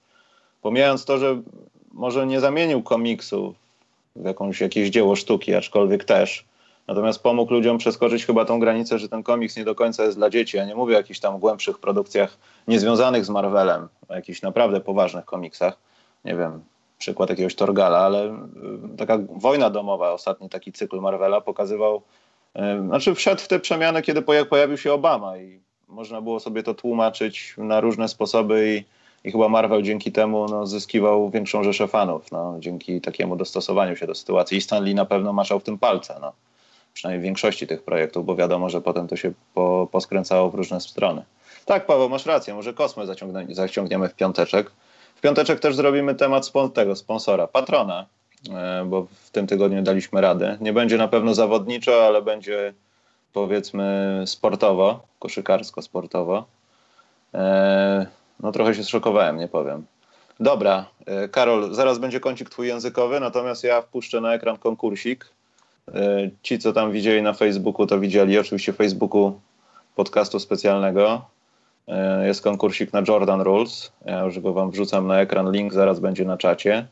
pomijając to, że może nie zamienił komiksu w jakieś dzieło sztuki, aczkolwiek też. Natomiast pomógł ludziom przeskoczyć chyba tą granicę, że ten komiks nie do końca jest dla dzieci. Ja nie mówię o jakichś tam głębszych produkcjach niezwiązanych z Marvelem, o jakichś naprawdę poważnych komiksach. Nie wiem, przykład jakiegoś Torgala, ale taka Wojna domowa, ostatni taki cykl Marvela pokazywał, wszedł w te przemiany, kiedy pojawił się Obama i można było sobie to tłumaczyć na różne sposoby i chyba Marvel dzięki temu zyskiwał większą rzeszę fanów, dzięki takiemu dostosowaniu się do sytuacji. I Stan Lee na pewno maszał w tym palce, Przynajmniej w większości tych projektów, bo wiadomo, że potem to się poskręcało w różne strony. Tak, Paweł, masz rację, może Kosmę zaciągniemy w piąteczek. W piąteczek też zrobimy temat tego sponsora, Patrona, bo w tym tygodniu daliśmy radę. Nie będzie na pewno zawodniczo, ale będzie powiedzmy sportowo, koszykarsko-sportowo. Trochę się zszokowałem, nie powiem. Dobra, Karol, zaraz będzie kącik twój językowy, natomiast ja wpuszczę na ekran konkursik. Ci, co tam widzieli na Facebooku, to widzieli oczywiście Facebooku podcastu specjalnego. Jest konkursik na Jordan Rules. Ja już go wam wrzucam na ekran. Link zaraz będzie na czacie.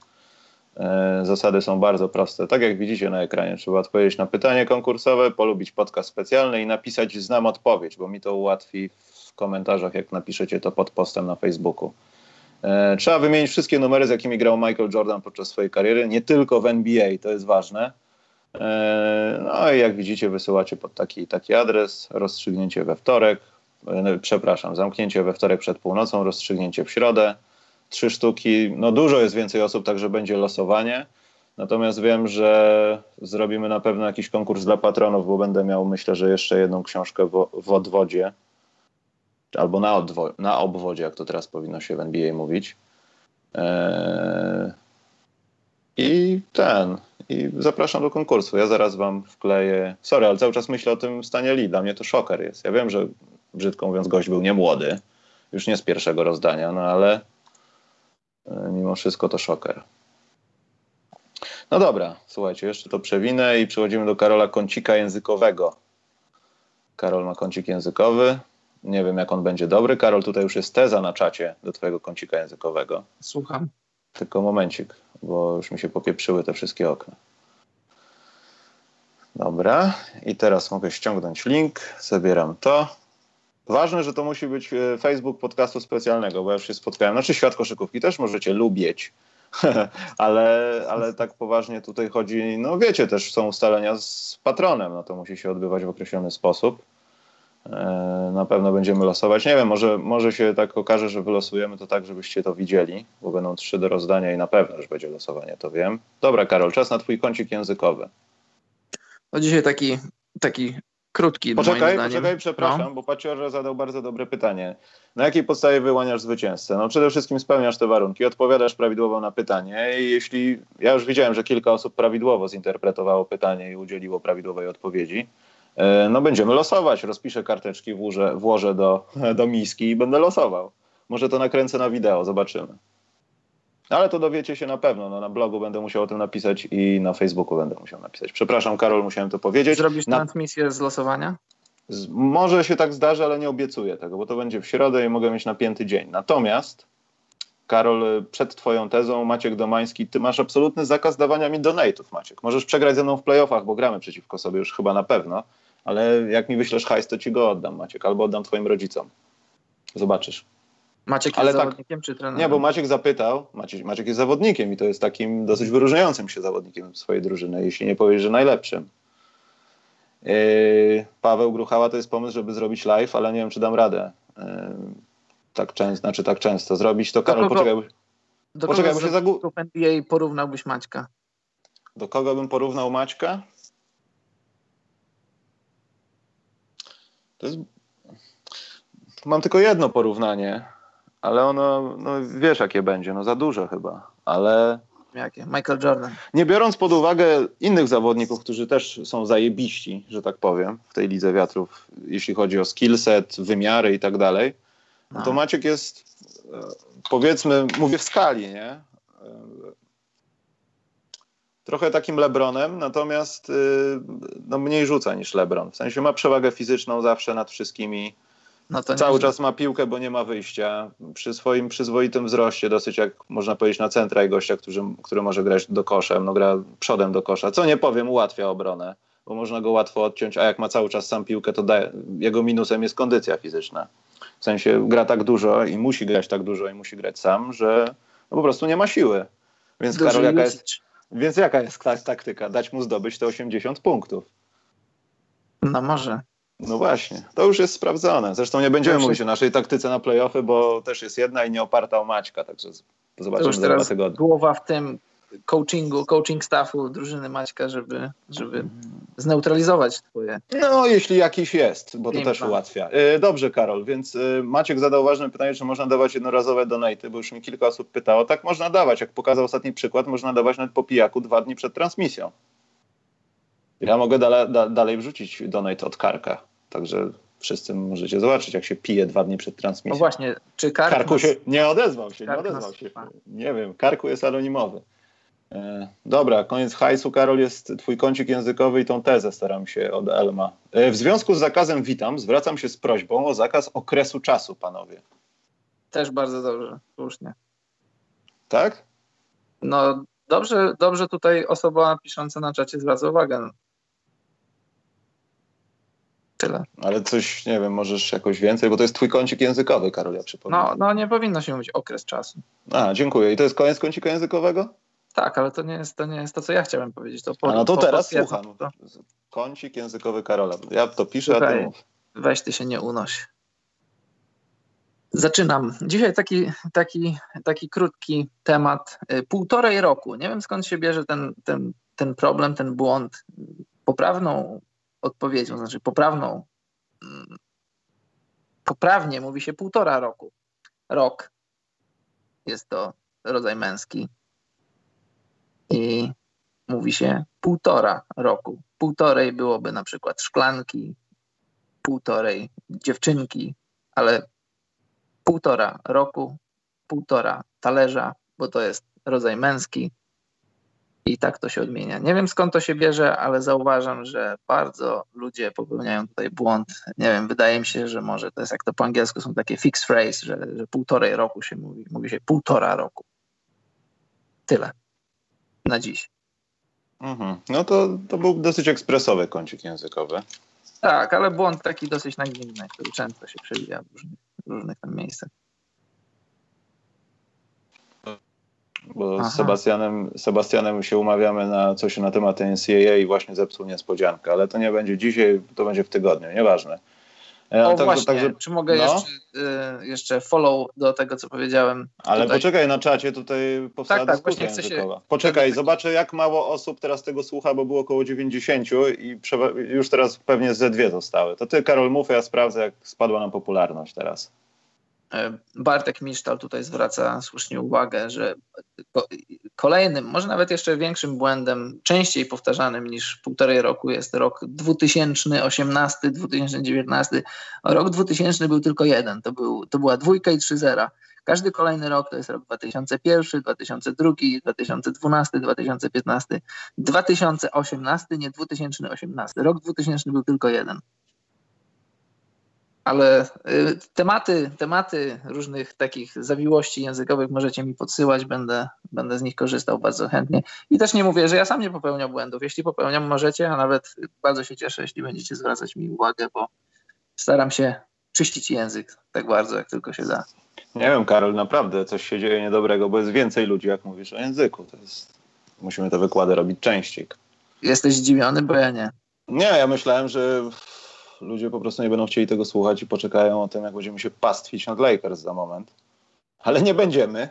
Zasady są bardzo proste. Tak jak widzicie na ekranie, trzeba odpowiedzieć na pytanie konkursowe, polubić podcast specjalny i napisać znam odpowiedź, bo mi to ułatwi w komentarzach, jak napiszecie to pod postem na Facebooku. Trzeba wymienić wszystkie numery, z jakimi grał Michael Jordan podczas swojej kariery. Nie tylko w NBA, to jest ważne. I jak widzicie, wysyłacie pod taki adres, rozstrzygnięcie we wtorek, zamknięcie we wtorek przed północą, rozstrzygnięcie w środę, 3 sztuki, dużo jest więcej osób, także będzie losowanie, natomiast wiem, że zrobimy na pewno jakiś konkurs dla patronów, bo będę miał, myślę, że jeszcze jedną książkę w odwodzie, albo na obwodzie, jak to teraz powinno się w NBA mówić. I zapraszam do konkursu. Ja zaraz wam wkleję... Sorry, ale cały czas myślę o tym stanie Lee. Dla mnie to szoker jest. Ja wiem, że brzydko mówiąc gość był niemłody. Już nie z pierwszego rozdania, no ale mimo wszystko to szoker. No dobra, słuchajcie, jeszcze to przewinę i przechodzimy do Karola kącika językowego. Karol ma kącik językowy. Nie wiem, jak on będzie dobry. Karol, tutaj już jest teza na czacie do twojego kącika językowego. Słucham. Tylko momencik, bo już mi się popieprzyły te wszystkie okna. Dobra, i teraz mogę ściągnąć link, zabieram to. Ważne, że to musi być Facebook podcastu specjalnego, bo ja już się spotkałem. Znaczy Świat Koszykówki też możecie lubić, ale tak poważnie tutaj chodzi, no wiecie, też są ustalenia z patronem, no to musi się odbywać w określony sposób. Na pewno będziemy losować. Nie wiem, może się tak okaże, że wylosujemy to tak, żebyście to widzieli, bo będą 3 do rozdania i na pewno, że będzie losowanie, to wiem. Dobra, Karol, czas na twój kącik językowy. No dzisiaj taki krótki, Poczekaj, przepraszam, no. Bo Paciorze zadał bardzo dobre pytanie. Na jakiej podstawie wyłaniasz zwycięzcę? No przede wszystkim spełniasz te warunki, odpowiadasz prawidłowo na pytanie i jeśli... Ja już widziałem, że kilka osób prawidłowo zinterpretowało pytanie i udzieliło prawidłowej odpowiedzi. No będziemy losować, rozpiszę karteczki, włożę do miski i będę losował. Może to nakręcę na wideo, zobaczymy. Ale to dowiecie się na pewno, no, na blogu będę musiał o tym napisać i na Facebooku będę musiał napisać. Przepraszam, Karol, musiałem to powiedzieć. Zrobisz transmisję z losowania? Może się tak zdarzy, ale nie obiecuję tego, bo to będzie w środę i mogę mieć napięty dzień. Natomiast, Karol, przed twoją tezą, Maciek Domański, ty masz absolutny zakaz dawania mi donate'ów, Maciek. Możesz przegrać ze mną w playoffach, bo gramy przeciwko sobie już chyba na pewno. Ale jak mi wyślesz hajs, to ci go oddam, Maciek, albo oddam twoim rodzicom. Zobaczysz. Maciek jest zawodnikiem czy trenerem? Nie, bo Maciek zapytał, Maciek jest zawodnikiem i to jest takim dosyć wyróżniającym się zawodnikiem swojej drużyny, jeśli nie powiesz, że najlepszym. Paweł Gruchała to jest pomysł, żeby zrobić live, ale nie wiem, czy dam radę. Tak często zrobić to. Karol, poczekaj, bo się zagubił. NBA porównałbyś Maćka? Do kogo bym porównał Maćka? To jest... Mam tylko jedno porównanie, ale ono, no wiesz jakie będzie, no za duże chyba, ale... Jakie? Michael Jordan. Nie biorąc pod uwagę innych zawodników, którzy też są zajebiści, że tak powiem, w tej Lidze Wiatrów, jeśli chodzi o skillset, wymiary i tak dalej, no to Maciek jest, powiedzmy, mówię w skali, nie? Trochę takim LeBronem, natomiast no, mniej rzuca niż LeBron. W sensie ma przewagę fizyczną zawsze nad wszystkimi. No cały czas ma piłkę, bo nie ma wyjścia. Przy swoim przyzwoitym wzroście dosyć, jak można powiedzieć, na centra i gościa, który może grać do koszem, no gra przodem do kosza. Co nie powiem, ułatwia obronę, bo można go łatwo odciąć, a jak ma cały czas sam piłkę, to jego minusem jest kondycja fizyczna. W sensie gra tak dużo i musi grać tak dużo i musi grać sam, że no, po prostu nie ma siły. Więc Karol, jaka jest taktyka? Dać mu zdobyć te 80 punktów. No może. No właśnie, to już jest sprawdzone. Zresztą nie będziemy mówić o naszej taktyce na play-offy, bo też jest jedna i nie oparta o Maćka, także zobaczymy za 2 tygodnie. Głowa w tym coaching staffu drużyny Maćka, żeby zneutralizować twoje... No, jeśli jakiś jest, bo to też ułatwia. Dobrze, Karol, więc Maciek zadał ważne pytanie, czy można dawać jednorazowe donaty, bo już mi kilka osób pytało. Tak, można dawać. Jak pokazał ostatni przykład, można dawać nawet po pijaku 2 dni przed transmisją. Ja mogę dalej wrzucić donate od Karka. Także wszyscy możecie zobaczyć, jak się pije 2 dni przed transmisją. No właśnie, czy Karku się... Nie odezwał się. Nie wiem, Karku jest anonimowy. Dobra, koniec hajsu. Karol, jest twój kącik językowy i tą tezę staram się od Elma. W związku z zakazem witam, zwracam się z prośbą o zakaz okresu czasu, panowie. Też bardzo dobrze, słusznie. Tak? No dobrze tutaj osoba pisząca na czacie zwraca uwagę. Tyle. Ale coś, nie wiem, możesz jakoś więcej, bo to jest twój kącik językowy, Karol, ja przypominam. No nie powinno się mówić okres czasu. Dziękuję. I to jest koniec kącika językowego? Tak, ale to nie jest to, co ja chciałem powiedzieć. Teraz słucham. To... Kącik językowy Karola. Ja to piszę, słuchaj, a ty mów. Weź ty się nie unoś. Zaczynam. Dzisiaj taki krótki temat. 1,5 roku. Nie wiem, skąd się bierze ten problem, ten błąd. Poprawną odpowiedzią, znaczy poprawną... Poprawnie mówi się 1,5 roku. Rok. Jest to rodzaj męski. i mówi się 1,5 roku. 1,5 byłoby na przykład szklanki, 1,5 dziewczynki, ale 1,5 roku, 1,5 talerza, bo to jest rodzaj męski i tak to się odmienia. Nie wiem skąd to się bierze, ale zauważam, że bardzo ludzie popełniają tutaj błąd. Nie wiem, wydaje mi się, że może to jest, jak to po angielsku są takie fixed phrase, że 1,5 roku się mówi. Mówi się 1,5 roku. Tyle. Na dziś. No to był dosyć ekspresowy kącik językowy. Tak, ale błąd taki dosyć nagminny, który często się przewija w różnych tam miejscach. Bo z Sebastianem się umawiamy na coś na temat NCAA i właśnie zepsuł niespodziankę, ale to nie będzie dzisiaj, to będzie w tygodniu, nieważne. Także, czy mogę jeszcze follow do tego, co powiedziałem? Ale tutaj poczekaj, na czacie tutaj powstała dyskusja językowa. Poczekaj, zobaczę jak mało osób teraz tego słucha, bo było około 90 i już teraz pewnie ze 2 zostały. To ty, Karol, mów, ja sprawdzę, jak spadła nam popularność teraz. Bartek Misztal tutaj zwraca słusznie uwagę, że kolejnym, może nawet jeszcze większym błędem, częściej powtarzanym niż 1,5 roku jest rok 2018, 2019. Rok 2000 był tylko jeden, to była 2 i 3 zera. Każdy kolejny rok to jest rok 2001, 2002, 2012, 2015, 2018, nie 2018. Rok 2000 był tylko jeden. Ale tematy różnych takich zawiłości językowych możecie mi podsyłać, będę z nich korzystał bardzo chętnie. I też nie mówię, że ja sam nie popełniam błędów. Jeśli popełniam, możecie, a nawet bardzo się cieszę, jeśli będziecie zwracać mi uwagę, bo staram się czyścić język tak bardzo, jak tylko się da. Nie wiem, Karol, naprawdę coś się dzieje niedobrego, bo jest więcej ludzi, jak mówisz o języku. Musimy te wykłady robić częściej. Jesteś zdziwiony, bo ja nie. Nie, ja myślałem, że ludzie po prostu nie będą chcieli tego słuchać i poczekają o tym, jak będziemy się pastwić nad Lakers za moment. Ale nie będziemy.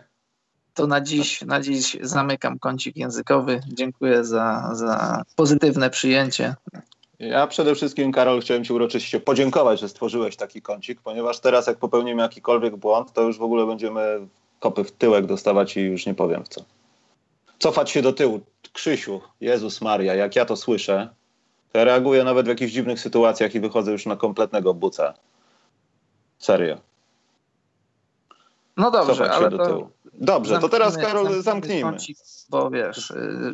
To na dziś zamykam kącik językowy. Dziękuję za pozytywne przyjęcie. Ja przede wszystkim, Karol, chciałem ci uroczyście podziękować, że stworzyłeś taki kącik, ponieważ teraz jak popełnimy jakikolwiek błąd, to już w ogóle będziemy kopy w tyłek dostawać i już nie powiem w co. Cofać się do tyłu. Krzysiu, Jezus Maria, jak ja to słyszę, ja reaguję nawet w jakichś dziwnych sytuacjach i wychodzę już na kompletnego buca. Serio. No dobrze, ale to dobrze, to teraz, Karol, zamknijmy. Bo wiesz,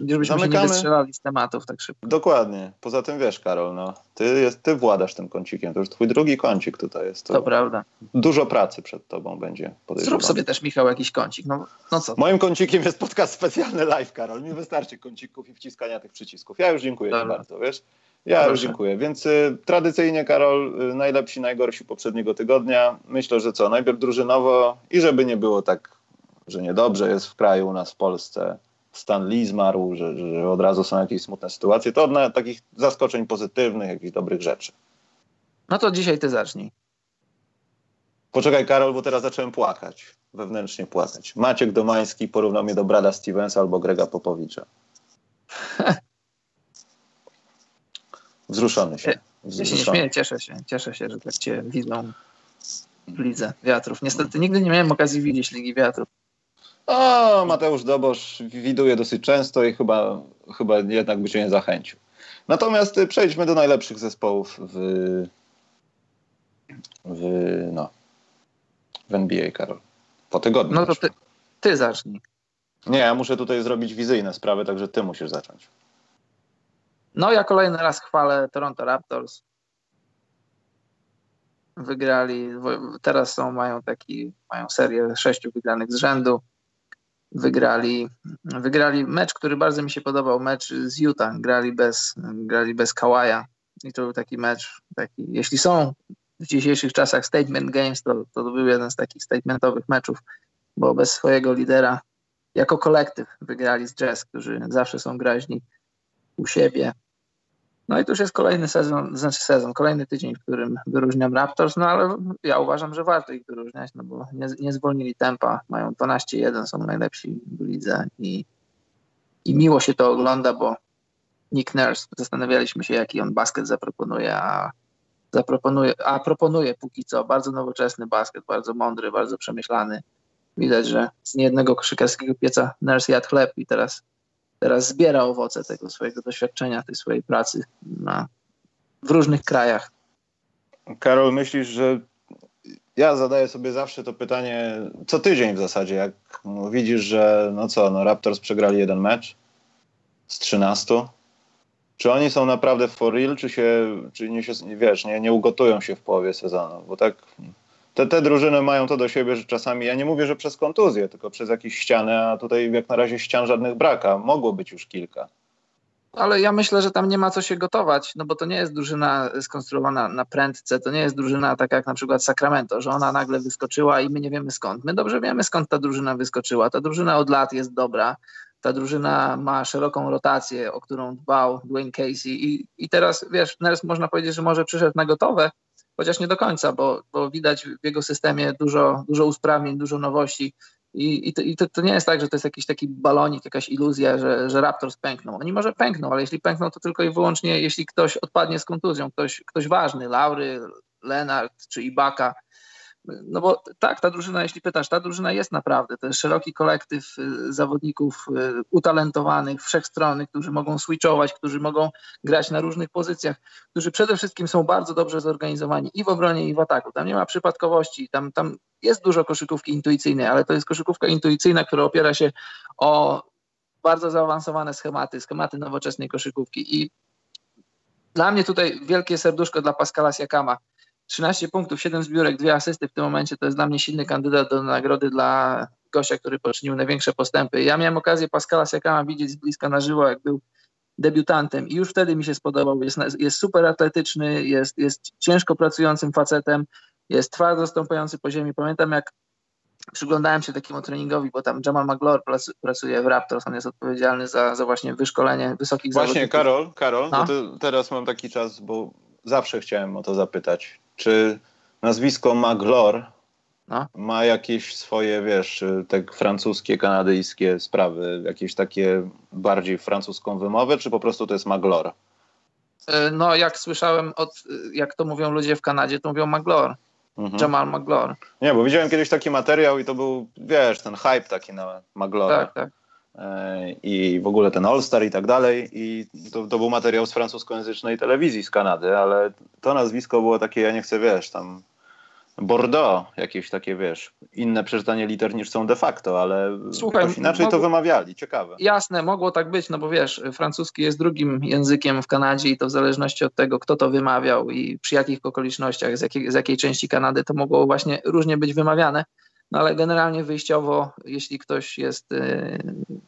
żebyśmy się nie wystrzelali z tematów tak szybko. Dokładnie. Poza tym wiesz, Karol, ty władasz tym kącikiem. To już twój drugi kącik tutaj jest. To prawda. Dużo pracy przed tobą będzie. Zrób sobie też, Michał, jakiś kącik. No co? Moim kącikiem jest podcast specjalny live, Karol. Mi wystarczy kącików i wciskania tych przycisków. Ja już dziękuję ci bardzo, wiesz? Ja już dziękuję. Więc tradycyjnie, Karol, najlepsi, najgorsi poprzedniego tygodnia. Myślę, że co? Najpierw drużynowo i żeby nie było tak, że niedobrze jest w kraju, u nas w Polsce. Stan Lee zmarł, że od razu są jakieś smutne sytuacje. To od takich zaskoczeń pozytywnych, jakichś dobrych rzeczy. No to dzisiaj ty zacznij. Poczekaj, Karol, bo teraz zacząłem płakać. Wewnętrznie płakać. Maciek Domański porównał mnie do Brada Stevensa albo Grega Popowicza. Wzruszony się. Ja się nie śmieję, cieszę się, że tak cię widzą w Lidze Wiatrów. Niestety nigdy nie miałem okazji widzieć Ligi Wiatrów. O, Mateusz Dobosz widuje dosyć często i chyba jednak by cię nie zachęcił. Natomiast przejdźmy do najlepszych zespołów w NBA, Karol. Po tygodniu. No to ty zacznij. Nie, ja muszę tutaj zrobić wizyjne sprawy, także ty musisz zacząć. No ja kolejny raz chwalę Toronto Raptors. Wygrali, teraz mają serię 6 wygranych z rzędu. Wygrali mecz, który bardzo mi się podobał, mecz z Utah. Grali bez Kawaja i to był taki mecz, jeśli są w dzisiejszych czasach statement games, to był jeden z takich statementowych meczów, bo bez swojego lidera jako kolektyw wygrali z Jazz, którzy zawsze są graźni u siebie. No i to już jest kolejny tydzień, w którym wyróżniam Raptors, no ale ja uważam, że warto ich wyróżniać, no bo nie zwolnili tempa, mają 12-1, są najlepsi w lidze i miło się to ogląda, bo Nick Nurse, zastanawialiśmy się, jaki on basket zaproponuje, a proponuje póki co bardzo nowoczesny basket, bardzo mądry, bardzo przemyślany. Widać, że z niejednego koszykarskiego pieca Nurse jadł chleb i teraz teraz zbiera owoce tego swojego doświadczenia, tej swojej pracy w różnych krajach. Karol, myślisz, że ja zadaję sobie zawsze to pytanie co tydzień w zasadzie, jak widzisz, że Raptors przegrali jeden mecz z 13. Czy oni są naprawdę for real, czy nie ugotują się w połowie sezonu? Bo tak te drużyny mają to do siebie, że czasami, ja nie mówię, że przez kontuzję, tylko przez jakieś ściany, a tutaj jak na razie ścian żadnych braka. Mogło być już kilka. Ale ja myślę, że tam nie ma co się gotować, no bo to nie jest drużyna skonstruowana na prędce, to nie jest drużyna taka jak na przykład Sacramento, że ona nagle wyskoczyła i my nie wiemy skąd. My dobrze wiemy, skąd ta drużyna wyskoczyła. Ta drużyna od lat jest dobra. Ta drużyna ma szeroką rotację, o którą dbał Dwayne Casey i teraz, wiesz, Nels można powiedzieć, że może przyszedł na gotowe, chociaż nie do końca, bo widać w jego systemie dużo usprawnień, dużo nowości i to nie jest tak, że to jest jakiś taki balonik, jakaś iluzja, że Raptors pękną. Oni może pękną, ale jeśli pękną, to tylko i wyłącznie, jeśli ktoś odpadnie z kontuzją, ktoś ważny, Lowry, Leonard czy Ibaka. No bo tak, ta drużyna, jeśli pytasz, ta drużyna jest naprawdę, to jest szeroki kolektyw zawodników utalentowanych, wszechstronnych, którzy mogą switchować, którzy mogą grać na różnych pozycjach, którzy przede wszystkim są bardzo dobrze zorganizowani i w obronie, i w ataku. Tam nie ma przypadkowości, tam jest dużo koszykówki intuicyjnej, ale to jest koszykówka intuicyjna, która opiera się o bardzo zaawansowane schematy nowoczesnej koszykówki. I dla mnie tutaj wielkie serduszko dla Pascala Siakama. 13 punktów, 7 zbiórek, 2 asysty w tym momencie to jest dla mnie silny kandydat do nagrody dla gościa, który poczynił największe postępy. Ja miałem okazję Pascala Siakama widzieć z bliska na żywo, jak był debiutantem i już wtedy mi się spodobał. Jest super atletyczny, jest ciężko pracującym facetem, jest twardo stąpający po ziemi. Pamiętam, jak przyglądałem się takiemu treningowi, bo tam Jamal McGlure pracuje w Raptors, on jest odpowiedzialny za właśnie wyszkolenie wysokich zawodników. Właśnie Karol, no? Bo teraz mam taki czas, bo zawsze chciałem o to zapytać. Czy nazwisko McGlure ma jakieś swoje, te francuskie, kanadyjskie sprawy, jakieś takie bardziej francuską wymowę, czy po prostu to jest McGlure? No, jak słyszałem, jak to mówią ludzie w Kanadzie, to mówią McGlure. Mhm. Jamal McGlure. Nie, bo widziałem kiedyś taki materiał i to był, ten hype taki na McGlure. Tak. I w ogóle ten All-Star i tak dalej i to był materiał z francuskojęzycznej telewizji z Kanady, ale to nazwisko było takie, ja nie chcę, tam Bordeaux, jakieś takie, inne przeczytanie liter niż są de facto, ale słuchaj, inaczej to wymawiali, ciekawe. Jasne, mogło tak być, no bo francuski jest drugim językiem w Kanadzie i to w zależności od tego, kto to wymawiał i przy jakich okolicznościach, z jakiej części Kanady to mogło właśnie różnie być wymawiane. No ale generalnie wyjściowo, jeśli ktoś jest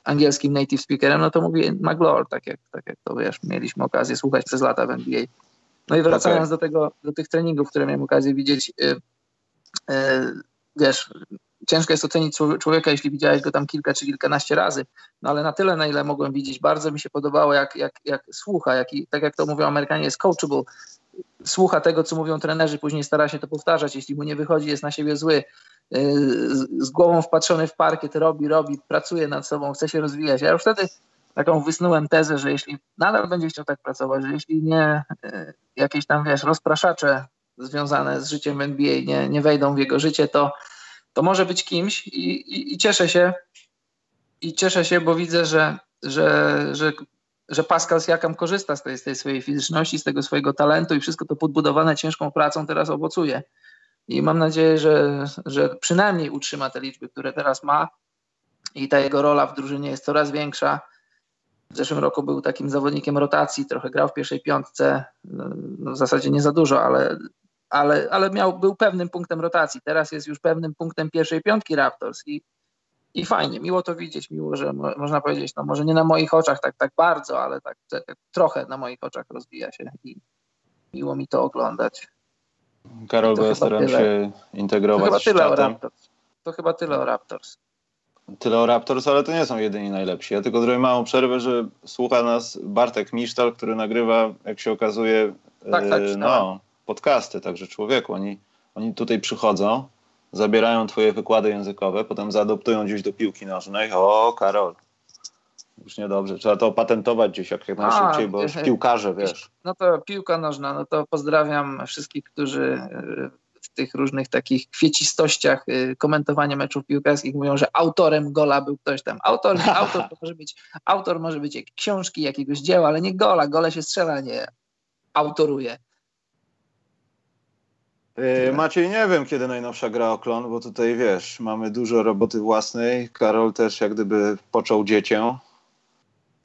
angielskim native speakerem, no to mówi McGlure, tak jak to mieliśmy okazję słuchać przez lata w NBA. No i wracając do tych treningów, które miałem okazję widzieć, ciężko jest ocenić człowieka, jeśli widziałeś go tam kilka czy kilkanaście razy, no ale na tyle, na ile mogłem widzieć, bardzo mi się podobało, jak słucha, tak jak to mówią Amerykanie, jest coachable. Słucha tego, co mówią trenerzy, później stara się to powtarzać, jeśli mu nie wychodzi, jest na siebie zły. Z głową wpatrzony w parkiet, robi, pracuje nad sobą, chce się rozwijać. Ja już wtedy taką wysnułem tezę, że jeśli nadal będzie chciał tak pracować, że jeśli nie jakieś tam, rozpraszacze związane z życiem NBA nie wejdą w jego życie, to może być kimś i cieszę się. I cieszę się, bo widzę, że Pascal Siakam korzysta z tej swojej fizyczności, z tego swojego talentu i wszystko to podbudowane ciężką pracą teraz owocuje. I mam nadzieję, że przynajmniej utrzyma te liczby, które teraz ma i ta jego rola w drużynie jest coraz większa. W zeszłym roku był takim zawodnikiem rotacji, trochę grał w pierwszej piątce, no w zasadzie nie za dużo, ale był pewnym punktem rotacji. Teraz jest już pewnym punktem pierwszej piątki Raptors i fajnie, miło to widzieć, miło, że można powiedzieć, no może nie na moich oczach tak bardzo, ale tak trochę na moich oczach rozwija się i miło mi to oglądać. Karol, bo ja staram się integrować z czatem. To chyba tyle o Raptors. Tyle o Raptors, ale to nie są jedyni najlepsi. Ja tylko zrobię małą przerwę, że słucha nas Bartek Misztal, który nagrywa, jak się okazuje, podcasty. Także człowieku, oni tutaj przychodzą, zabierają twoje wykłady językowe, potem zaadoptują gdzieś do piłki nożnej. O, Karol. Już niedobrze. Trzeba to opatentować gdzieś jak najszybciej, bo piłkarze, No to piłka nożna. No to pozdrawiam wszystkich, którzy w tych różnych takich kwiecistościach komentowania meczów piłkarskich mówią, że autorem gola był ktoś tam. Autor może być jak książki, jakiegoś dzieła, ale nie gola. Gole się strzela, nie autoruje. Maciej, nie wiem, kiedy najnowsza gra o klon, bo tutaj wiesz, mamy dużo roboty własnej. Karol też jak gdyby począł dziecię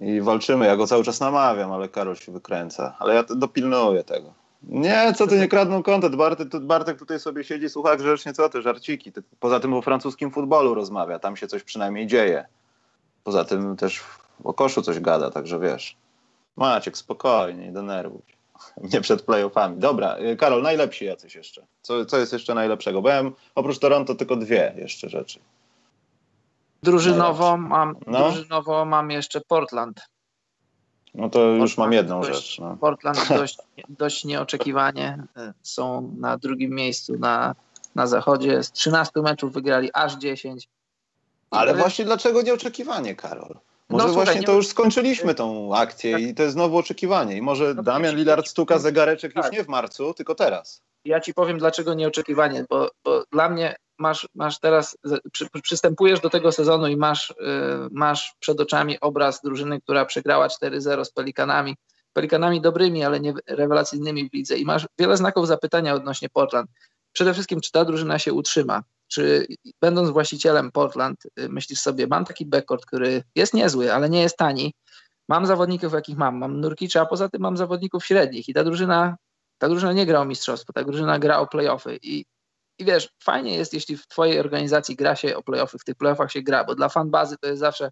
i walczymy. Ja go cały czas namawiam, ale Karol się wykręca. Ale ja dopilnuję tego. Nie, co ty, nie kradną kontent. Bartek tutaj sobie siedzi, słucha grzecznie, co ty, żarciki. Poza tym o francuskim futbolu rozmawia, tam się coś przynajmniej dzieje. Poza tym też o koszu coś gada, także wiesz. Maciek, spokojnie, nie denerwuj. Nie przed playoffami. Dobra, Karol, najlepsi jacyś jeszcze. Co jest jeszcze najlepszego? Byłem oprócz Toronto tylko dwie jeszcze rzeczy. Drużynowo mam jeszcze Portland. No to Portland, już mam jedną rzecz. No. Portland dość nieoczekiwanie są na drugim miejscu na zachodzie. Z 13 meczów wygrali aż 10. Ale właśnie dlaczego nieoczekiwanie, Karol? Może no, właśnie to już skończyliśmy tą akcję tak. I to jest znowu oczekiwanie. I może no, Damian Lillard stuka zegareczek tak. Już nie w marcu, tylko teraz. Ja ci powiem, dlaczego nieoczekiwanie, bo dla mnie masz teraz, przystępujesz do tego sezonu i masz przed oczami obraz drużyny, która przegrała 4-0 z Pelikanami. Pelikanami dobrymi, ale nie rewelacyjnymi w lidze. I masz wiele znaków zapytania odnośnie Portland. Przede wszystkim, czy ta drużyna się utrzyma? Czy będąc właścicielem Portland myślisz sobie, mam taki backcourt, który jest niezły, ale nie jest tani, mam zawodników jakich mam Nurkicza, a poza tym mam zawodników średnich i ta drużyna nie gra o mistrzostwo, ta drużyna gra o play-offy i wiesz, fajnie jest, jeśli w twojej organizacji gra się o play-offy, w tych play-offach się gra, bo dla fanbazy to jest zawsze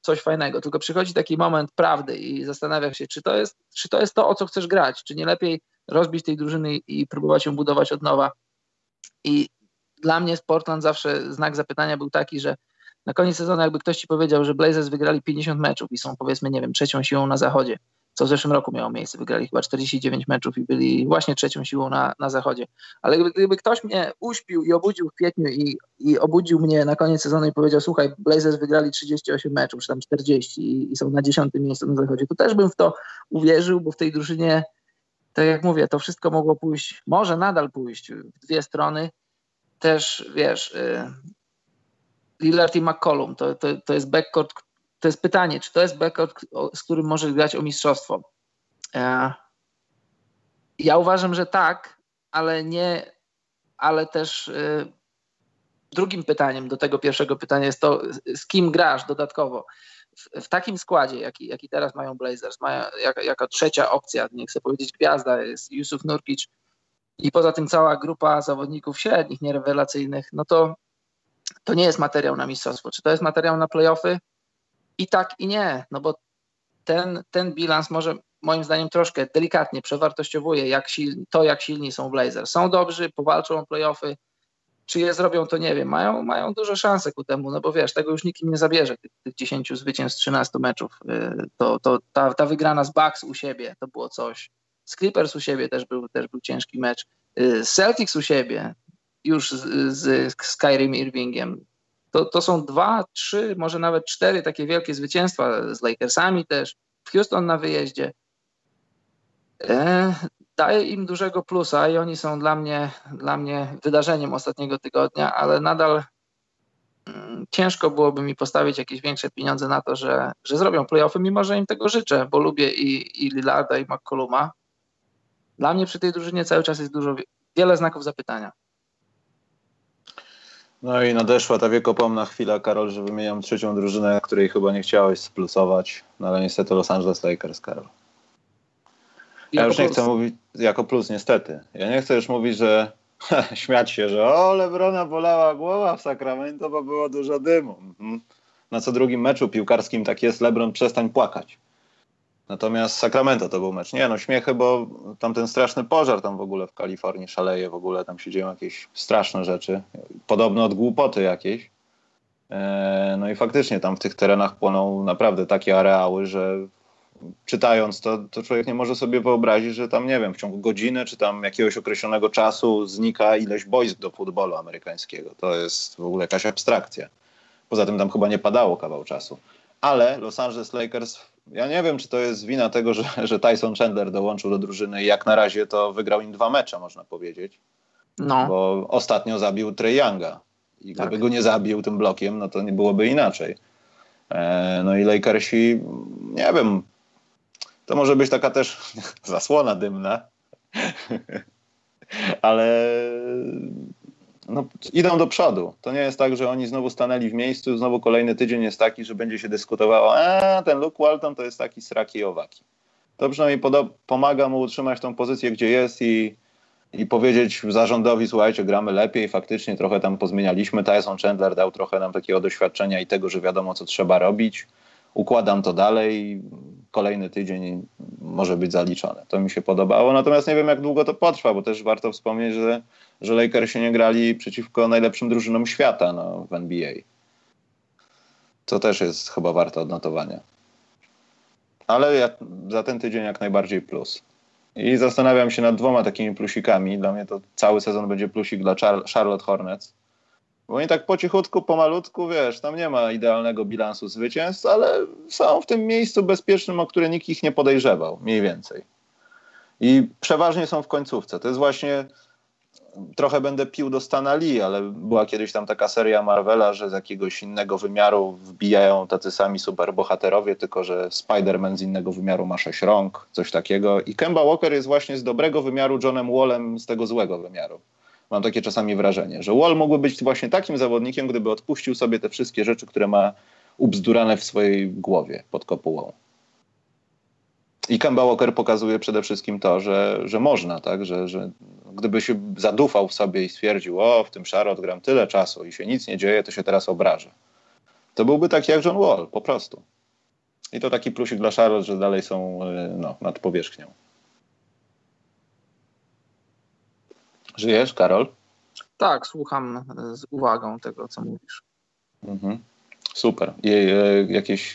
coś fajnego, tylko przychodzi taki moment prawdy i zastanawiasz się, czy to jest to, o co chcesz grać, czy nie lepiej rozbić tej drużyny i próbować ją budować od nowa. I dla mnie z Portland zawsze znak zapytania był taki, że na koniec sezonu jakby ktoś ci powiedział, że Blazers wygrali 50 meczów i są powiedzmy, nie wiem, trzecią siłą na zachodzie, co w zeszłym roku miało miejsce, wygrali chyba 49 meczów i byli właśnie trzecią siłą na zachodzie. Ale gdyby ktoś mnie uśpił i obudził w kwietniu i obudził mnie na koniec sezonu i powiedział, słuchaj, Blazers wygrali 38 meczów, czy tam 40 i są na 10. miejscu na zachodzie, to też bym w to uwierzył, bo w tej drużynie, tak jak mówię, to wszystko mogło pójść, może nadal pójść w dwie strony. Też, wiesz, Lillard i McCollum, to jest backcourt, to jest pytanie, czy to jest backcourt, z którym może grać o mistrzostwo. Ja uważam, że tak, ale też drugim pytaniem do tego pierwszego pytania jest to, z kim grasz dodatkowo. W takim składzie, jaki teraz mają Blazers, jako trzecia opcja, nie chcę powiedzieć gwiazda, jest Jusuf Nurkić, i poza tym cała grupa zawodników średnich, nierewelacyjnych, no to nie jest materiał na mistrzostwo. Czy to jest materiał na play-offy? I tak, i nie. No bo ten bilans może moim zdaniem troszkę delikatnie przewartościowuje jak silni są Blazers. Są dobrzy, powalczą o play-offy. Czy je zrobią, to nie wiem. Mają duże szanse ku temu, no bo wiesz, tego już nikim nie zabierze. Tych 10 zwycięstw z 13 meczów. Ta wygrana z Bucks u siebie to było coś. Z Clippers u siebie też był ciężki mecz. Celtics u siebie już z Kyriem Irvingiem. To są 2, 3, może nawet 4 takie wielkie zwycięstwa z Lakersami też. W Houston na wyjeździe. Daje im dużego plusa i oni są dla mnie wydarzeniem ostatniego tygodnia, ale nadal ciężko byłoby mi postawić jakieś większe pieniądze na to, że zrobią play-offy, mimo że im tego życzę, bo lubię i Lillarda, i McColluma. Dla mnie przy tej drużynie cały czas jest wiele znaków zapytania. No i nadeszła ta wiekopomna chwila, Karol, że wymieniam trzecią drużynę, której chyba nie chciałeś splusować, no ale niestety Los Angeles Lakers, Karol. Ja już nie chcę mówić, jako plus niestety, ja nie chcę już mówić, że śmiać się, że o, LeBrona bolała głowa w Sacramento, bo było dużo dymu. Na co drugim meczu piłkarskim tak jest, LeBron, przestań płakać. Natomiast Sacramento to był mecz. Nie, no śmiechy, bo tamten straszny pożar tam w ogóle w Kalifornii szaleje, w ogóle tam się dzieją jakieś straszne rzeczy. Podobno od głupoty jakiejś. No i faktycznie tam w tych terenach płoną naprawdę takie areały, że czytając to człowiek nie może sobie wyobrazić, że tam, nie wiem, w ciągu godziny czy tam jakiegoś określonego czasu znika ileś boisk do futbolu amerykańskiego. To jest w ogóle jakaś abstrakcja. Poza tym tam chyba nie padało kawał czasu. Ale Los Angeles Lakers, ja nie wiem, czy to jest wina tego, że Tyson Chandler dołączył do drużyny i jak na razie to wygrał im 2 mecze, można powiedzieć. No. Bo ostatnio zabił Trae Younga. I gdyby go nie zabił tym blokiem, no to nie byłoby inaczej. No i Lakersi, nie wiem, to może być taka też zasłona dymna, ale no, idą do przodu. To nie jest tak, że oni znowu stanęli w miejscu, znowu kolejny tydzień jest taki, że będzie się dyskutowało, ten Luke Walton to jest taki sraki i owaki. To przynajmniej pomaga mu utrzymać tą pozycję, gdzie jest i powiedzieć zarządowi, słuchajcie, gramy lepiej, faktycznie trochę tam pozmienialiśmy, Tyson Chandler dał trochę nam takiego doświadczenia i tego, że wiadomo, co trzeba robić, układam to dalej, kolejny tydzień może być zaliczony. To mi się podobało, natomiast nie wiem, jak długo to potrwa, bo też warto wspomnieć, że Lakersi nie grali przeciwko najlepszym drużynom świata w NBA. To też jest chyba warte odnotowania. Ale za ten tydzień jak najbardziej plus. I zastanawiam się nad dwoma takimi plusikami. Dla mnie to cały sezon będzie plusik dla Charlotte Hornets. Bo oni tak po cichutku, pomalutku, wiesz, tam nie ma idealnego bilansu zwycięstw, ale są w tym miejscu bezpiecznym, o które nikt ich nie podejrzewał, mniej więcej. I przeważnie są w końcówce. To jest właśnie, trochę będę pił do Stana Lee, ale była kiedyś tam taka seria Marvela, że z jakiegoś innego wymiaru wbijają tacy sami superbohaterowie, tylko że Spider-Man z innego wymiaru ma 6 rąk, coś takiego. I Kemba Walker jest właśnie z dobrego wymiaru Johnem Wallem z tego złego wymiaru. Mam takie czasami wrażenie, że Wall mógłby być właśnie takim zawodnikiem, gdyby odpuścił sobie te wszystkie rzeczy, które ma ubzdurane w swojej głowie pod kopułą. I Kemba Walker pokazuje przede wszystkim to, że można, tak? Że gdyby się zadufał w sobie i stwierdził, w tym Charlotte gram tyle czasu i się nic nie dzieje, to się teraz obrażę. To byłby taki jak John Wall, po prostu. I to taki plusik dla Charlotte, że dalej są nad powierzchnią. Żyjesz, Karol? Tak, słucham z uwagą tego, co mówisz. Mhm. Super.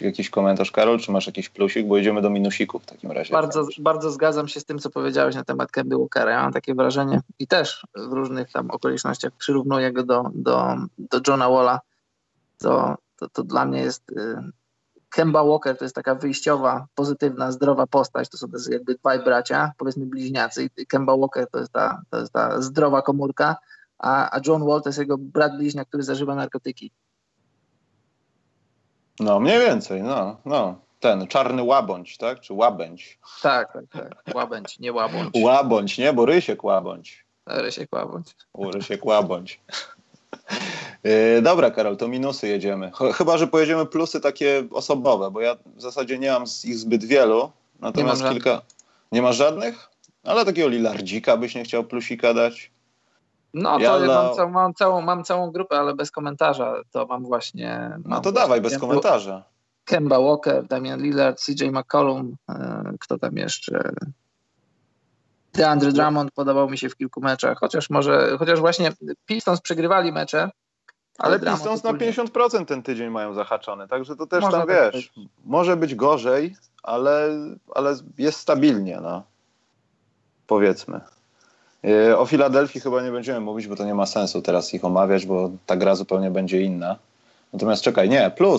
Jakiś komentarz, Karol? Czy masz jakiś plusik? Bo idziemy do minusików w takim razie. Bardzo zgadzam się z tym, co powiedziałeś na temat Kemby Walkera. Ja mam takie wrażenie i też w różnych tam okolicznościach przyrównuję go do Johna Walla. To dla mnie jest... Kemba Walker to jest taka wyjściowa, pozytywna, zdrowa postać. To są też jakby dwaj bracia, powiedzmy bliźniacy. I Kemba Walker to jest ta zdrowa komórka, a John Wall to jest jego brat bliźniak, który zażywa narkotyki. No, mniej więcej, Ten czarny łabędź, tak? Czy łabędź? Tak. Łabędź, nie łabędź. Łabędź, nie? Bo Rysiek Łabędź. Rysiek Łabędź. Dobra, Karol, to minusy jedziemy. Chyba, że pojedziemy plusy takie osobowe, bo ja w zasadzie nie mam z ich zbyt wielu, natomiast kilka... Nie masz żadnych? Ale takiego Lillardzika byś nie chciał plusika dać? No to mam całą grupę, ale bez komentarza to mam właśnie... dawaj, bez komentarza. Kemba Walker, Damian Lillard, CJ McCollum, kto tam jeszcze... DeAndre Drummond podobał mi się w kilku meczach, chociaż właśnie Pistons przegrywali mecze. Ale Pistons na 50% ten tydzień mają zahaczony, także to też może tam wiesz. Być. Może być gorzej, ale jest stabilnie, powiedzmy. O Filadelfii chyba nie będziemy mówić, bo to nie ma sensu teraz ich omawiać, bo ta gra zupełnie będzie inna. Natomiast czekaj,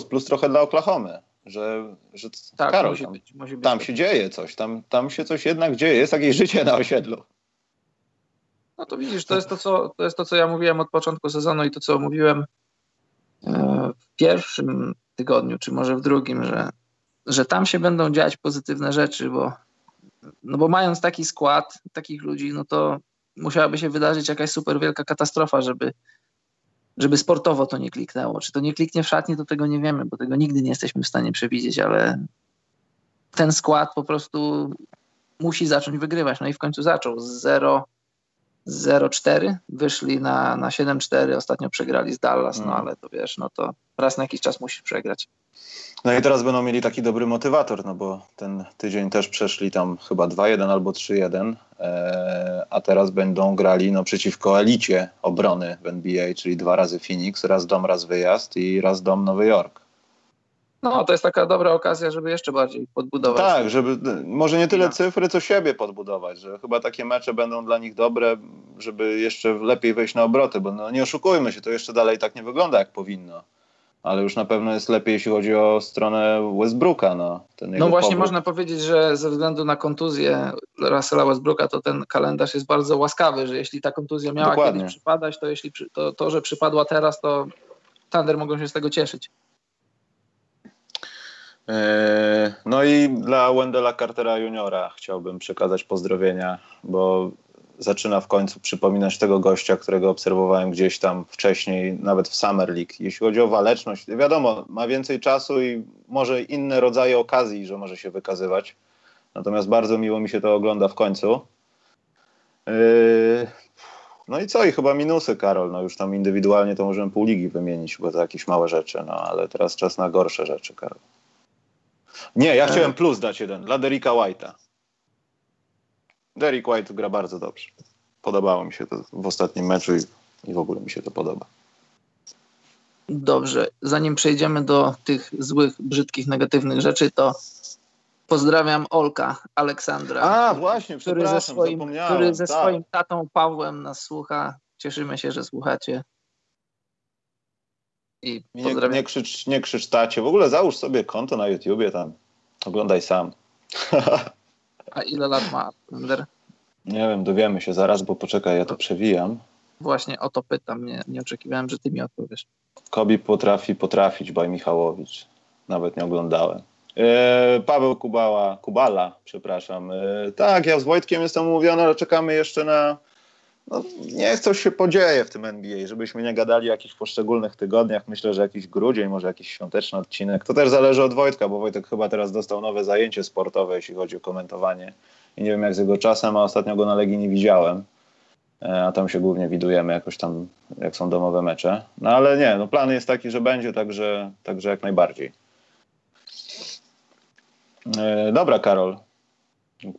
plus trochę dla Oklahomy. Że tak, Karol, musi być tam się dzieje coś, tam się coś jednak dzieje, jest jakieś życie na osiedlu. No to widzisz, to jest to, co ja mówiłem od początku sezonu i to, co mówiłem w pierwszym tygodniu, czy może w drugim, że tam się będą dziać pozytywne rzeczy, bo mając taki skład, takich ludzi, no to musiałaby się wydarzyć jakaś super wielka katastrofa, żeby sportowo to nie kliknęło. Czy to nie kliknie w szatni, to tego nie wiemy, bo tego nigdy nie jesteśmy w stanie przewidzieć, ale ten skład po prostu musi zacząć wygrywać. No i w końcu zaczął. Z 0-4 wyszli na 7-4, ostatnio przegrali z Dallas, ale to wiesz, to raz na jakiś czas musisz przegrać. No i teraz będą mieli taki dobry motywator, bo ten tydzień też przeszli tam chyba 2-1 albo 3-1, a teraz będą grali przeciwko elicie obrony w NBA, czyli dwa razy Phoenix, raz dom, raz wyjazd i raz dom Nowy Jork. No, to jest taka dobra okazja, żeby jeszcze bardziej podbudować. Tak, żeby może nie tyle cyfry, co siebie podbudować, że chyba takie mecze będą dla nich dobre, żeby jeszcze lepiej wejść na obroty, bo nie oszukujmy się, to jeszcze dalej tak nie wygląda, jak powinno. ale już na pewno jest lepiej, jeśli chodzi o stronę Westbrooka. No właśnie powrót. Można powiedzieć, że ze względu na kontuzję Russella Westbrooka to ten kalendarz jest bardzo łaskawy, że jeśli ta kontuzja miała kiedyś przypadać, to jeśli to, że przypadła teraz, to Thunder mogą się z tego cieszyć. No i dla Wendella Cartera Juniora chciałbym przekazać pozdrowienia, bo zaczyna w końcu przypominać tego gościa, którego obserwowałem gdzieś tam wcześniej, nawet w Summer League. Jeśli chodzi o waleczność, wiadomo, ma więcej czasu i może inne rodzaje okazji, że może się wykazywać. Natomiast bardzo miło mi się to ogląda w końcu. No i co? I chyba minusy, Karol. No już tam indywidualnie to możemy pół ligi wymienić, bo to jakieś małe rzeczy, no ale teraz czas na gorsze rzeczy, Karol. Nie, ja chciałem plus dać jeden dla Derricka White'a. Derrick White gra bardzo dobrze. Podobało mi się to w ostatnim meczu i w ogóle mi się to podoba. Dobrze. Zanim przejdziemy do tych złych, brzydkich, negatywnych rzeczy, to pozdrawiam Olka Aleksandra. A właśnie, który ze swoim tatą Pawłem nas słucha. Cieszymy się, że słuchacie. I pozdrawiam. Nie krzycz tacie. W ogóle załóż sobie konto na YouTubie tam. Oglądaj sam. A ile lat ma Alexander? Nie wiem, dowiemy się zaraz, bo poczekaj, ja to przewijam. Właśnie o to pytam, nie oczekiwałem, że ty mi odpowiesz. Kobi potrafi potrafić, by Michałowicz. Nawet nie oglądałem. Paweł Kubala. Tak, ja z Wojtkiem jestem umówiony, ale czekamy jeszcze na... No, niech coś się podzieje w tym NBA, żebyśmy nie gadali o jakichś poszczególnych tygodniach. Myślę, że jakiś grudzień, może jakiś świąteczny odcinek. To też zależy od Wojtka, bo Wojtek chyba teraz dostał nowe zajęcie sportowe, jeśli chodzi o komentowanie. I nie wiem jak z jego czasem, a ostatnio go na Legii nie widziałem. A tam się głównie widujemy jakoś tam, jak są domowe mecze. No ale nie, no plan jest taki, że będzie, także jak najbardziej. Dobra, Karol.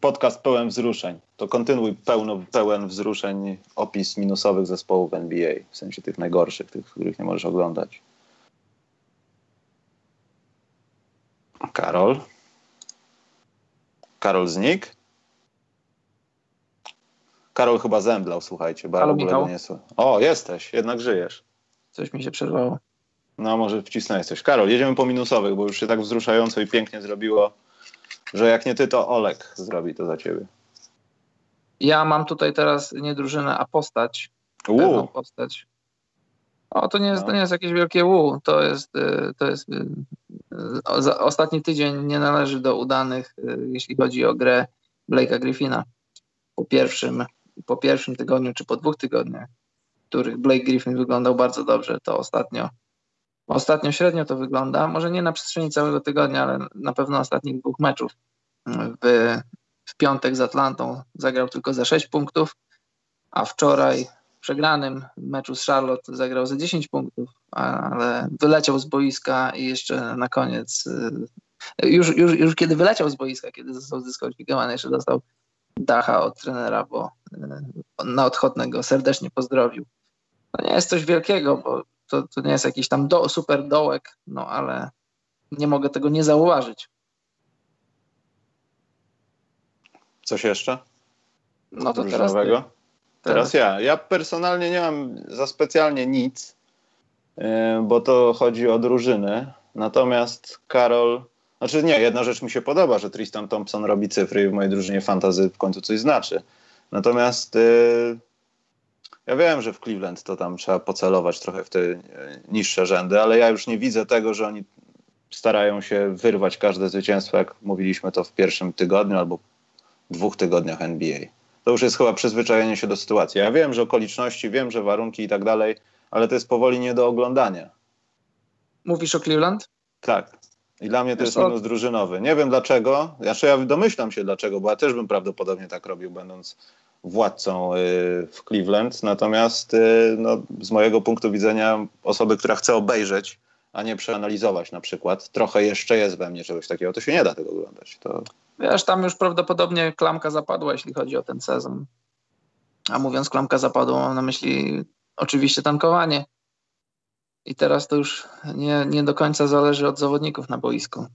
Podcast pełen wzruszeń. To kontynuuj pełen wzruszeń opis minusowych zespołów NBA. W sensie tych najgorszych, tych, których nie możesz oglądać. Karol? Karol znikł? Karol chyba zemdlał, słuchajcie. Halo, Michał? O, jesteś, jednak żyjesz. Coś mi się przerwało. No, może wcisnąłeś coś. Karol, jedziemy po minusowych, bo już się tak wzruszająco i pięknie zrobiło, że jak nie ty, to Olek zrobi to za ciebie. Ja mam tutaj teraz nie drużynę, a postać. Postać. O, to nie jest jakieś wielkie łu. To jest ostatni tydzień nie należy do udanych, jeśli chodzi o grę Blake'a Griffina. Po pierwszym tygodniu, czy po 2 tygodniach, w których Blake Griffin wyglądał bardzo dobrze, to ostatnio średnio to wygląda, może nie na przestrzeni całego tygodnia, ale na pewno ostatnich 2 meczów. W piątek z Atlantą zagrał tylko za 6 punktów, a wczoraj w przegranym meczu z Charlotte zagrał za 10 punktów, ale wyleciał z boiska i jeszcze na koniec, już kiedy wyleciał z boiska, kiedy został zdyskwalifikowany, jeszcze dostał dacha od trenera, bo na odchodnego serdecznie pozdrowił. To nie jest coś wielkiego, bo to nie jest jakiś tam super dołek, no ale nie mogę tego nie zauważyć. Coś jeszcze? No to teraz ty. Teraz ja. Ja personalnie nie mam za specjalnie nic, bo to chodzi o drużyny. Natomiast Karol... Znaczy nie, jedna rzecz mi się podoba, że Tristan Thompson robi cyfry i w mojej drużynie fantasy w końcu coś znaczy. Natomiast... Ja wiem, że w Cleveland to tam trzeba pocelować trochę w te niższe rzędy, ale ja już nie widzę tego, że oni starają się wyrwać każde zwycięstwo, jak mówiliśmy to w pierwszym tygodniu albo 2 tygodniach NBA. To już jest chyba przyzwyczajenie się do sytuacji. Ja wiem, że okoliczności, wiem, że warunki i tak dalej, ale to jest powoli nie do oglądania. Mówisz o Cleveland? Tak. I dla mnie to jest minus drużynowy. Nie wiem dlaczego, ja domyślam się dlaczego, bo ja też bym prawdopodobnie tak robił, będąc władcą w Cleveland, natomiast no, z mojego punktu widzenia osoby, która chce obejrzeć, a nie przeanalizować na przykład, trochę jeszcze jest we mnie czegoś takiego, to się nie da tego oglądać. To... Wiesz, tam już prawdopodobnie klamka zapadła, jeśli chodzi o ten sezon. A mówiąc klamka zapadła, mam na myśli oczywiście tankowanie. I teraz to już nie do końca zależy od zawodników na boisku.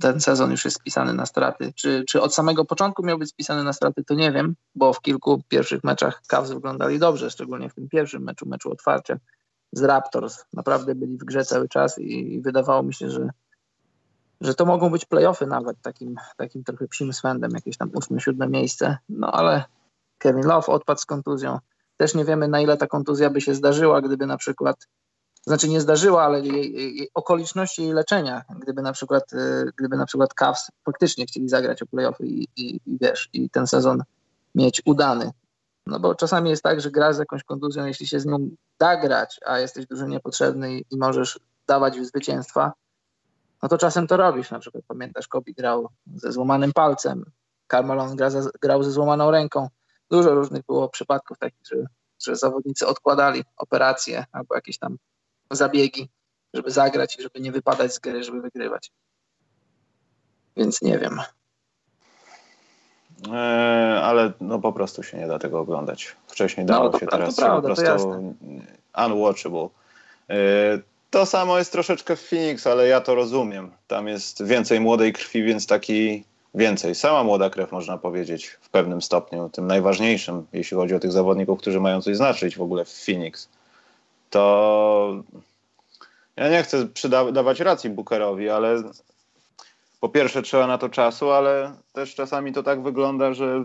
Ten sezon już jest spisany na straty. Czy od samego początku miał być spisany na straty, to nie wiem, bo w kilku pierwszych meczach Cavs wyglądali dobrze, szczególnie w tym pierwszym meczu otwarcia. z Raptors. Naprawdę byli w grze cały czas i wydawało mi się, że to mogą być play-offy nawet takim trochę psim swędem, jakieś tam 8-7 miejsce. No ale Kevin Love odpadł z kontuzją. Też nie wiemy, na ile ta kontuzja by się zdarzyła, gdyby na przykład, znaczy nie zdarzyła, ale jej okoliczności jej leczenia, gdyby na przykład Cavs faktycznie chcieli zagrać o play-offy i ten sezon mieć udany. No bo czasami jest tak, że grasz z jakąś kontuzją, jeśli się z nią da grać, a jesteś dużo niepotrzebny i możesz dawać zwycięstwa, no to czasem to robisz. Na przykład pamiętasz, Kobe grał ze złamanym palcem, Carmelo grał ze złamaną ręką. Dużo różnych było przypadków takich, że zawodnicy odkładali operacje albo jakieś tam zabiegi, żeby zagrać i żeby nie wypadać z gry, żeby wygrywać. Więc nie wiem. Ale no po prostu się nie da tego oglądać. Wcześniej dało się, teraz to prawda, po prostu unwatchable. To samo jest troszeczkę w Phoenix, ale ja to rozumiem. Tam jest więcej młodej krwi, więc taki więcej. Sama młoda krew, można powiedzieć, w pewnym stopniu, tym najważniejszym, jeśli chodzi o tych zawodników, którzy mają coś znaczyć w ogóle w Phoenix. To ja nie chcę dawać racji Bookerowi, ale po pierwsze trzeba na to czasu, ale też czasami to tak wygląda, że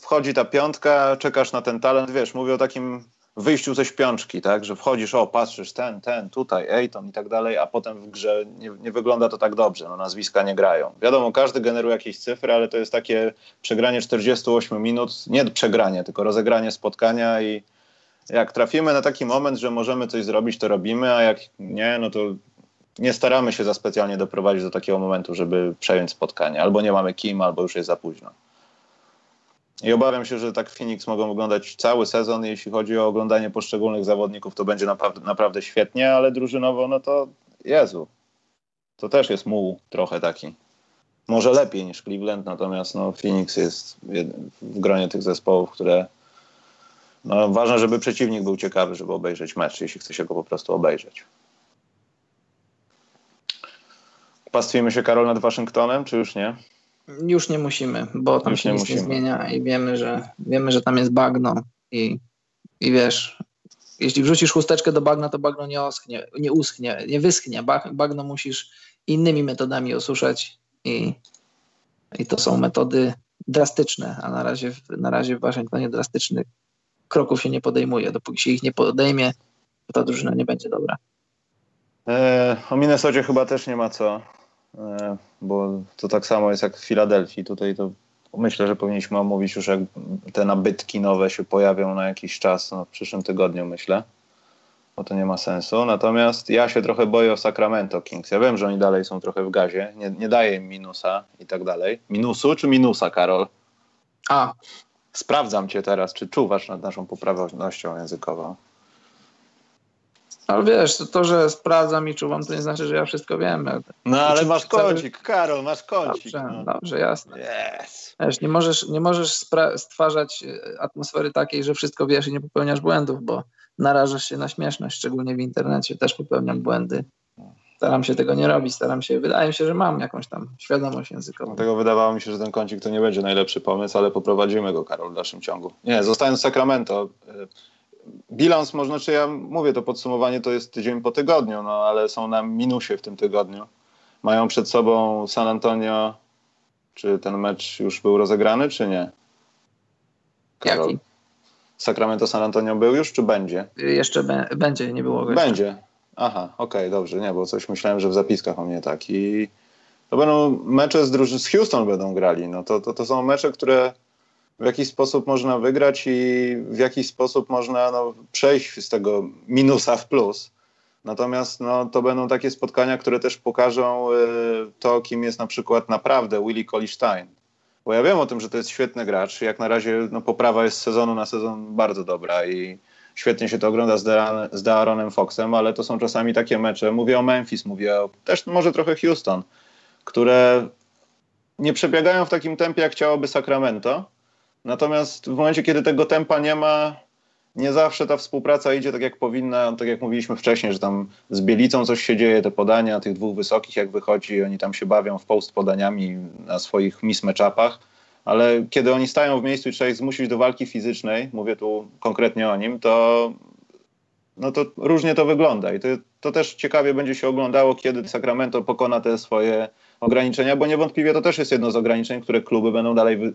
wchodzi ta piątka, czekasz na ten talent, wiesz, mówię o takim wyjściu ze śpiączki, tak, że wchodzisz, patrzysz, ten, tutaj, Ayton i tak dalej, a potem w grze nie wygląda to tak dobrze, no nazwiska nie grają. Wiadomo, każdy generuje jakieś cyfry, ale to jest takie przegranie 48 minut, nie przegranie, tylko rozegranie spotkania i jak trafimy na taki moment, że możemy coś zrobić, to robimy, a jak nie, no to nie staramy się za specjalnie doprowadzić do takiego momentu, żeby przejąć spotkanie. Albo nie mamy kim, albo już jest za późno. I obawiam się, że tak Phoenix mogą oglądać cały sezon. Jeśli chodzi o oglądanie poszczególnych zawodników, to będzie naprawdę świetnie, ale drużynowo, no to Jezu. To też jest muł trochę taki. Może lepiej niż Cleveland, natomiast no, Phoenix jest w gronie tych zespołów, które... No, ważne, żeby przeciwnik był ciekawy, żeby obejrzeć mecz, jeśli chce się go po prostu obejrzeć. Pastwimy się, Karol, nad Waszyngtonem, czy już nie? Już nie musimy, bo tam już się nic nie zmienia i wiemy, że tam jest bagno i wiesz, jeśli wrzucisz chusteczkę do bagna, to bagno nie wyschnie. Bagno musisz innymi metodami osuszać i to są metody drastyczne, a na razie w Waszyngtonie drastycznych kroków się nie podejmuje. Dopóki się ich nie podejmie, to ta drużyna nie będzie dobra. O Minnesocie chyba też nie ma co, bo to tak samo jest jak w Filadelfii. Tutaj to myślę, że powinniśmy omówić już, jak te nabytki nowe się pojawią na jakiś czas, w przyszłym tygodniu myślę, bo to nie ma sensu. Natomiast ja się trochę boję o Sacramento Kings. Ja wiem, że oni dalej są trochę w gazie, nie daję im minusa i tak dalej. Minusu czy minusa, Karol? Sprawdzam cię teraz, czy czuwasz nad naszą poprawnością językową. Ale wiesz, to, że sprawdzam i czuwam, to nie znaczy, że ja wszystko wiem. No ale masz kącik, Karol, masz kącik. Dobrze, jasne. Yes. Wiesz, nie możesz stwarzać atmosfery takiej, że wszystko wiesz i nie popełniasz błędów, bo narażasz się na śmieszność, szczególnie w internecie. Też popełniam błędy. Staram się tego nie robić, wydaje mi się, że mam jakąś tam świadomość językową. Dlatego wydawało mi się, że ten kącik to nie będzie najlepszy pomysł, ale poprowadzimy go, Karol, w dalszym ciągu. Nie, zostając w Sacramento, bilans można, czy ja mówię, to podsumowanie to jest tydzień po tygodniu, no ale są na minusie w tym tygodniu. Mają przed sobą San Antonio, czy ten mecz już był rozegrany, czy nie? Karol. Jaki? Sacramento San Antonio był już, czy będzie? Jeszcze będzie, nie było go jeszcze. Będzie. Aha, okej, dobrze, nie, bo coś myślałem, że w zapiskach o mnie tak. I to będą mecze z Houston będą grali. No to są mecze, które w jakiś sposób można wygrać i w jakiś sposób można przejść z tego minusa w plus. Natomiast to będą takie spotkania, które też pokażą to, kim jest na przykład naprawdę Willie Cauley-Stein. Bo ja wiem o tym, że to jest świetny gracz. Jak na razie poprawa jest z sezonu na sezon bardzo dobra i świetnie się to ogląda z De'Aaronem Foxem, ale to są czasami takie mecze, mówię o Memphis, też może trochę Houston, które nie przebiegają w takim tempie, jak chciałoby Sacramento. Natomiast w momencie, kiedy tego tempa nie ma, nie zawsze ta współpraca idzie tak, jak powinna. Tak jak mówiliśmy wcześniej, że tam z Bielicą coś się dzieje, te podania tych dwóch wysokich, jak wychodzi, oni tam się bawią w post podaniami na swoich mismatch-upach. Ale kiedy oni stają w miejscu i trzeba ich zmusić do walki fizycznej, mówię tu konkretnie o nim, to no to różnie to wygląda i to też ciekawie będzie się oglądało, kiedy Sacramento pokona te swoje ograniczenia, bo niewątpliwie to też jest jedno z ograniczeń, które kluby będą dalej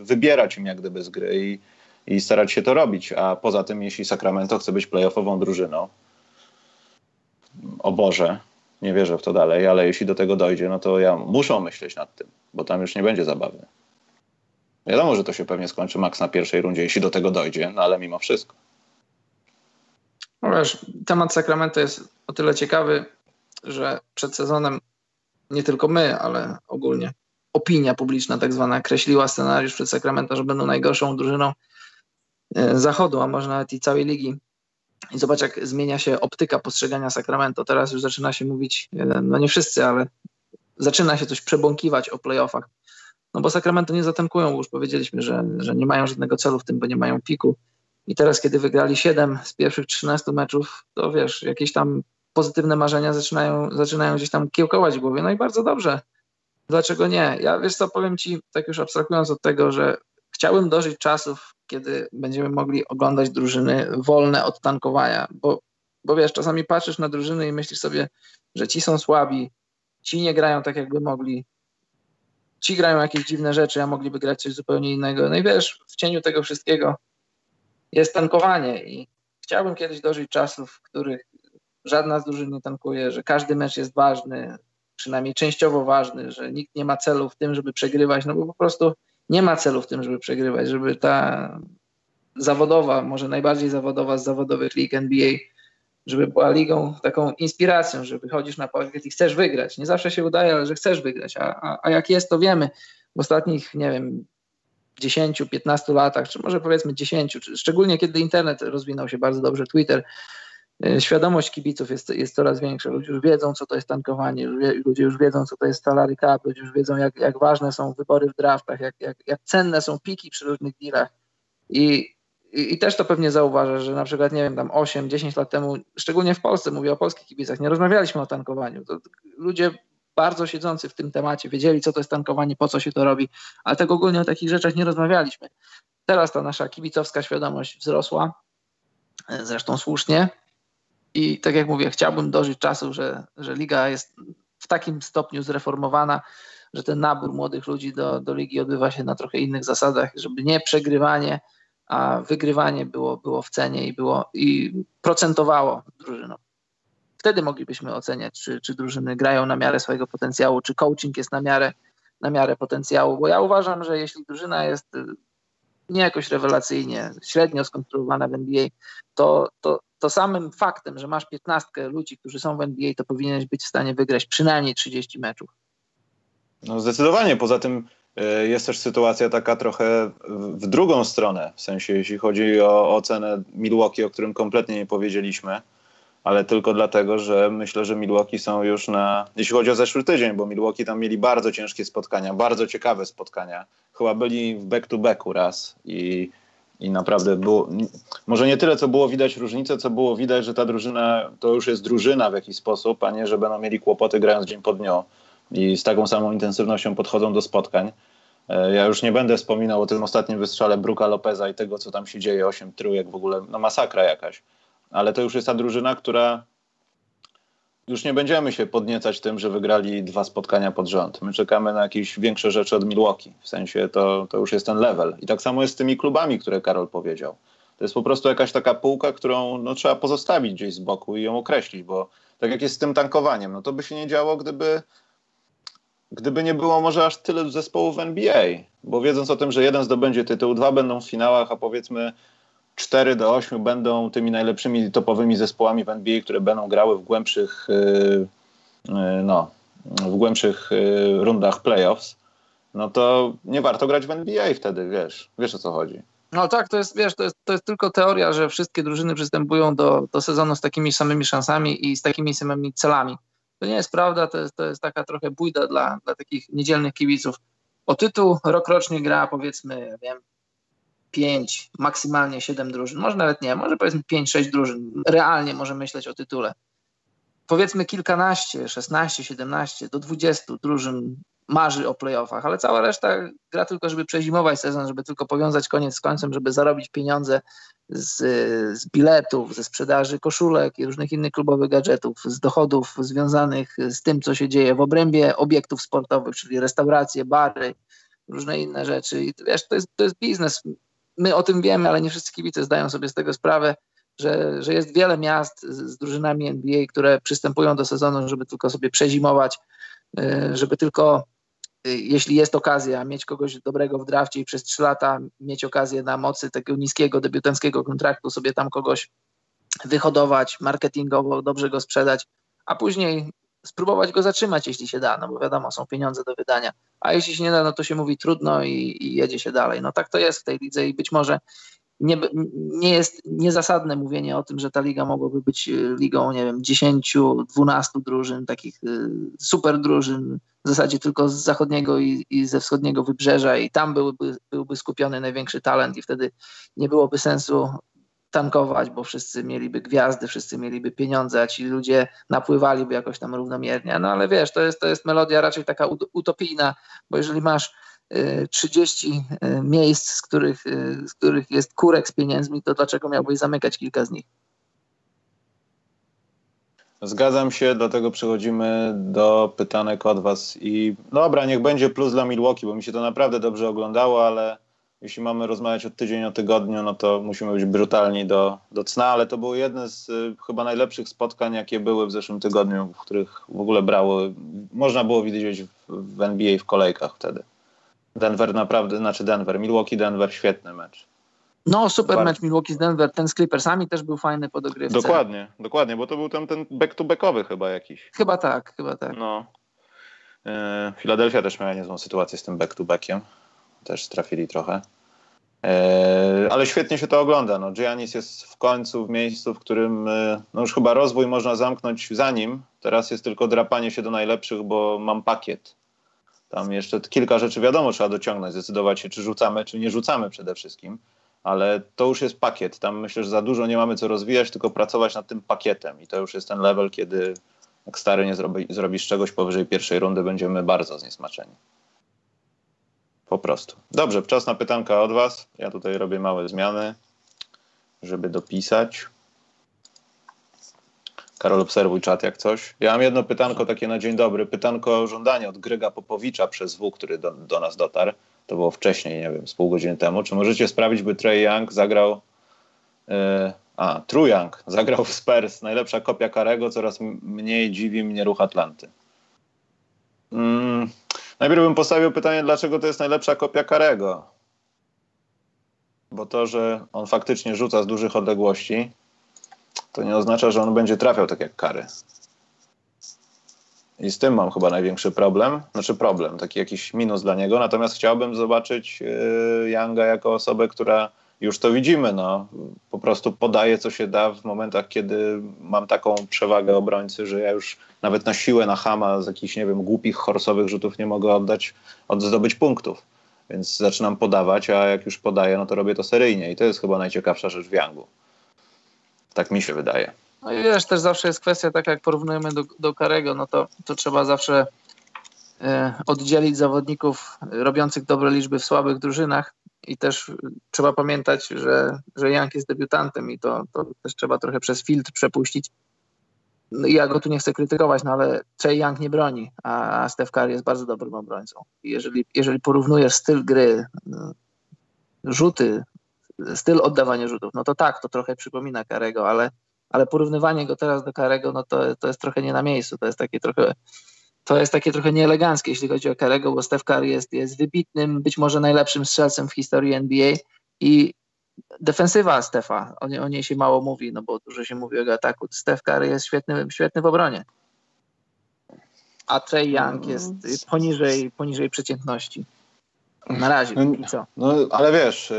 wybierać im jak gdyby z gry i starać się to robić, a poza tym jeśli Sacramento chce być playoffową drużyną, o Boże, nie wierzę w to dalej, ale jeśli do tego dojdzie, no to ja muszę myśleć nad tym, bo tam już nie będzie zabawy. Wiadomo, że to się pewnie skończy max na pierwszej rundzie, jeśli do tego dojdzie, no ale mimo wszystko. No wiesz, temat Sacramento jest o tyle ciekawy, że przed sezonem nie tylko my, ale ogólnie opinia publiczna tak zwana kreśliła scenariusz przed Sacramento, że będą najgorszą drużyną zachodu, a może nawet i całej ligi. I zobacz, jak zmienia się optyka postrzegania Sacramento. Teraz już zaczyna się mówić, no nie wszyscy, ale zaczyna się coś przebąkiwać o playoffach. No bo Sacramento nie zatankują, bo już powiedzieliśmy, że nie mają żadnego celu w tym, bo nie mają piku. I teraz, kiedy wygrali 7 z pierwszych 13 meczów, to wiesz, jakieś tam pozytywne marzenia zaczynają gdzieś tam kiełkować w głowie. No i bardzo dobrze. Dlaczego nie? Ja, wiesz co, powiem ci, tak już abstrahując od tego, że chciałbym dożyć czasów, kiedy będziemy mogli oglądać drużyny wolne od tankowania, bo wiesz, czasami patrzysz na drużyny i myślisz sobie, że ci są słabi, ci nie grają tak, jakby mogli, ci grają jakieś dziwne rzeczy, a mogliby grać coś zupełnie innego. No i wiesz, w cieniu tego wszystkiego jest tankowanie i chciałbym kiedyś dożyć czasów, w których żadna z drużyn nie tankuje, że każdy mecz jest ważny, przynajmniej częściowo ważny, że nikt nie ma celu w tym, żeby przegrywać, no bo po prostu nie ma celu w tym, żeby przegrywać, żeby ta zawodowa, może najbardziej zawodowa z zawodowych lig NBA, żeby była ligą taką inspiracją, że wychodzisz na parkiet i chcesz wygrać. Nie zawsze się udaje, ale że chcesz wygrać, a jak jest, to wiemy. W ostatnich, nie wiem, 10-15 latach, czy może powiedzmy 10, szczególnie kiedy internet rozwinął się bardzo dobrze, Twitter, świadomość kibiców jest coraz większa. Ludzie już wiedzą, co to jest tankowanie, ludzie już wiedzą, co to jest salary cap, ludzie już wiedzą, jak ważne są wybory w draftach, jak cenne są piki przy różnych dealach. I też to pewnie zauważasz, że na przykład, nie wiem, tam 8-10 lat temu, szczególnie w Polsce, mówię o polskich kibicach, nie rozmawialiśmy o tankowaniu. To ludzie bardzo siedzący w tym temacie wiedzieli, co to jest tankowanie, po co się to robi, ale tak ogólnie o takich rzeczach nie rozmawialiśmy. Teraz ta nasza kibicowska świadomość wzrosła, zresztą słusznie. I tak jak mówię, chciałbym dożyć czasu, że liga jest w takim stopniu zreformowana, że ten nabór młodych ludzi do ligi odbywa się na trochę innych zasadach, żeby nie przegrywanie, a wygrywanie było w cenie i procentowało drużyną. Wtedy moglibyśmy oceniać, czy drużyny grają na miarę swojego potencjału, czy coaching jest na miarę potencjału, bo ja uważam, że jeśli drużyna jest nie jakoś rewelacyjnie, średnio skontrolowana w NBA, to samym faktem, że masz 15 ludzi, którzy są w NBA, to powinieneś być w stanie wygrać przynajmniej 30 meczów. No zdecydowanie. Poza tym jest też sytuacja taka trochę w drugą stronę. W sensie, jeśli chodzi o ocenę Milwaukee, o którym kompletnie nie powiedzieliśmy, ale tylko dlatego, że myślę, że Milwaukee są już jeśli chodzi o zeszły tydzień, bo Milwaukee tam mieli bardzo ciężkie spotkania, bardzo ciekawe spotkania. Chyba byli w back-to-backu raz i naprawdę było, może nie tyle, co było widać różnicę, co było widać, że ta drużyna to już jest drużyna w jakiś sposób, a nie, że będą mieli kłopoty grając dzień po dniu i z taką samą intensywnością podchodzą do spotkań. Ja już nie będę wspominał o tym ostatnim wystrzale Brooka Lopeza i tego, co tam się dzieje, 8 trójek w ogóle, no masakra jakaś. Ale to już jest ta drużyna, która już nie będziemy się podniecać tym, że wygrali 2 spotkania pod rząd. My czekamy na jakieś większe rzeczy od Milwaukee. W sensie to już jest ten level. I tak samo jest z tymi klubami, które Karol powiedział. To jest po prostu jakaś taka półka, którą no, trzeba pozostawić gdzieś z boku i ją określić, bo tak jak jest z tym tankowaniem, no to by się nie działo, gdyby nie było może aż tyle zespołów w NBA. Bo wiedząc o tym, że jeden zdobędzie tytuł, 2 będą w finałach, a powiedzmy 4-8 będą tymi najlepszymi topowymi zespołami w NBA, które będą grały w głębszych rundach playoffs, no to nie warto grać w NBA wtedy, wiesz o co chodzi. No tak, to jest tylko teoria, że wszystkie drużyny przystępują do sezonu z takimi samymi szansami i z takimi samymi celami. To nie jest prawda, to jest taka trochę bójda dla takich niedzielnych kibiców. O tytuł rokrocznie gra powiedzmy, wiem, 5, maksymalnie 7 drużyn, może nawet nie, może powiedzmy 5-6 drużyn. Realnie może myśleć o tytule. Powiedzmy kilkanaście, 16, 17, do 20 drużyn marzy o playoffach, ale cała reszta gra tylko, żeby przezimować sezon, żeby tylko powiązać koniec z końcem, żeby zarobić pieniądze z biletów, ze sprzedaży koszulek i różnych innych klubowych gadżetów, z dochodów związanych z tym, co się dzieje w obrębie obiektów sportowych, czyli restauracje, bary, różne inne rzeczy. I wiesz, to jest biznes. My o tym wiemy, ale nie wszyscy kibice zdają sobie z tego sprawę, że jest wiele miast z drużynami NBA, które przystępują do sezonu, żeby tylko sobie przezimować, żeby tylko, jeśli jest okazja, mieć kogoś dobrego w drafcie i przez 3 lata mieć okazję na mocy takiego niskiego, debiutanckiego kontraktu sobie tam kogoś wyhodować, marketingowo dobrze go sprzedać, a później spróbować go zatrzymać, jeśli się da, no bo wiadomo, są pieniądze do wydania, a jeśli się nie da, no to się mówi trudno i jedzie się dalej. No tak to jest w tej lidze i być może nie jest niezasadne mówienie o tym, że ta liga mogłaby być ligą, nie wiem, 10, 12 drużyn, takich super drużyn, w zasadzie tylko z zachodniego i ze wschodniego wybrzeża i tam byłby skupiony największy talent i wtedy nie byłoby sensu tankować, bo wszyscy mieliby gwiazdy, wszyscy mieliby pieniądze, a ci ludzie napływaliby jakoś tam równomiernie. No ale wiesz, to jest melodia raczej taka utopijna, bo jeżeli masz 30 miejsc, z których jest kurek z pieniędzmi, to dlaczego miałbyś zamykać kilka z nich? Zgadzam się, dlatego przechodzimy do pytanek od was i dobra, niech będzie plus dla Milwaukee, bo mi się to naprawdę dobrze oglądało, ale jeśli mamy rozmawiać od tydzień o tygodniu, no to musimy być brutalni do cna, ale to było jedne z chyba najlepszych spotkań, jakie były w zeszłym tygodniu, w których w ogóle można było widzieć w NBA w kolejkach wtedy. Milwaukee-Denver, świetny mecz. No, super mecz Milwaukee z Denver, ten z Clippersami też był fajny po dogrywce. Dokładnie, bo to był tam ten back-to-backowy chyba jakiś. Chyba tak. No. Filadelfia też miała niezłą sytuację z tym back-to-backiem. Też trafili trochę. Ale świetnie się to ogląda. No, Giannis jest w końcu w miejscu, w którym no już chyba rozwój można zamknąć za nim. Teraz jest tylko drapanie się do najlepszych, bo mam pakiet. Tam jeszcze kilka rzeczy, wiadomo, trzeba dociągnąć, zdecydować się, czy rzucamy, czy nie rzucamy przede wszystkim, ale to już jest pakiet. Tam myślę, że za dużo nie mamy co rozwijać, tylko pracować nad tym pakietem i to już jest ten level, kiedy jak stary nie zrobisz czegoś powyżej 1. rundy, będziemy bardzo zniesmaczeni. Po prostu. Dobrze, czas na pytanka od was. Ja tutaj robię małe zmiany, żeby dopisać. Karol, obserwuj czat jak coś. Ja mam jedno pytanko takie na dzień dobry. Pytanko o żądanie od Gryga Popowicza przez W, który do nas dotarł. To było wcześniej, nie wiem, z pół godziny temu. Czy możecie sprawić, by Trae Young zagrał w Spurs? Najlepsza kopia Karego, coraz mniej dziwi mnie ruch Atlanty. Najpierw bym postawił pytanie, dlaczego to jest najlepsza kopia Karego? Bo to, że on faktycznie rzuca z dużych odległości, to nie oznacza, że on będzie trafiał tak jak Curry. I z tym mam chyba największy problem. Znaczy problem, taki jakiś minus dla niego. Natomiast chciałbym zobaczyć Younga jako osobę, która, już to widzimy, no, po prostu podaje co się da w momentach, kiedy mam taką przewagę obrońcy, że ja już nawet na siłę, na chama z jakichś, nie wiem, głupich, horsowych rzutów nie mogę zdobyć punktów. Więc zaczynam podawać, a jak już podaję, no to robię to seryjnie. I to jest chyba najciekawsza rzecz w Youngu. Tak mi się wydaje. No i wiesz, też zawsze jest kwestia, tak jak porównujemy do Karego, no to trzeba zawsze oddzielić zawodników robiących dobre liczby w słabych drużynach i też trzeba pamiętać, że Young jest debiutantem i to też trzeba trochę przez filtr przepuścić. No, ja go tu nie chcę krytykować, no ale Trae Young nie broni, a Steph Curry jest bardzo dobrym obrońcą. Jeżeli porównujesz styl gry, rzuty, styl oddawania rzutów, no to tak, to trochę przypomina Karego, ale porównywanie go teraz do Karego, no to jest trochę nie na miejscu, to jest takie trochę nieeleganckie, jeśli chodzi o Karego, bo Steph Curry jest wybitnym, być może najlepszym strzelcem w historii NBA i defensywa Stefa, o niej się mało mówi, no bo dużo się mówi o jego ataku. Steph Curry jest świetny w obronie, a Trae Young jest poniżej przeciętności. Na razie, co? No, ale wiesz,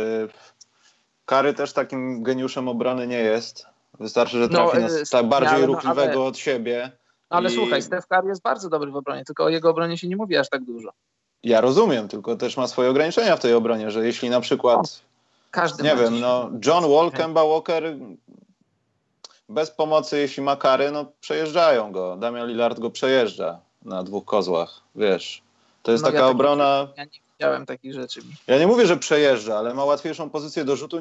Curry też takim geniuszem obrony nie jest. Wystarczy, że trafi bardziej ruchliwego od siebie. Ale słuchaj, Steph Curry jest bardzo dobry w obronie, tylko o jego obronie się nie mówi aż tak dużo. Ja rozumiem, tylko też ma swoje ograniczenia w tej obronie, że jeśli na przykład John Wall, Kemba Walker bez pomocy, jeśli ma Curry, no przejeżdżają go. Damian Lillard go przejeżdża na 2 kozłach, wiesz. To jest taka obrona... Ja nie widziałem takich rzeczy. Ja nie mówię, że przejeżdża, ale ma łatwiejszą pozycję do rzutu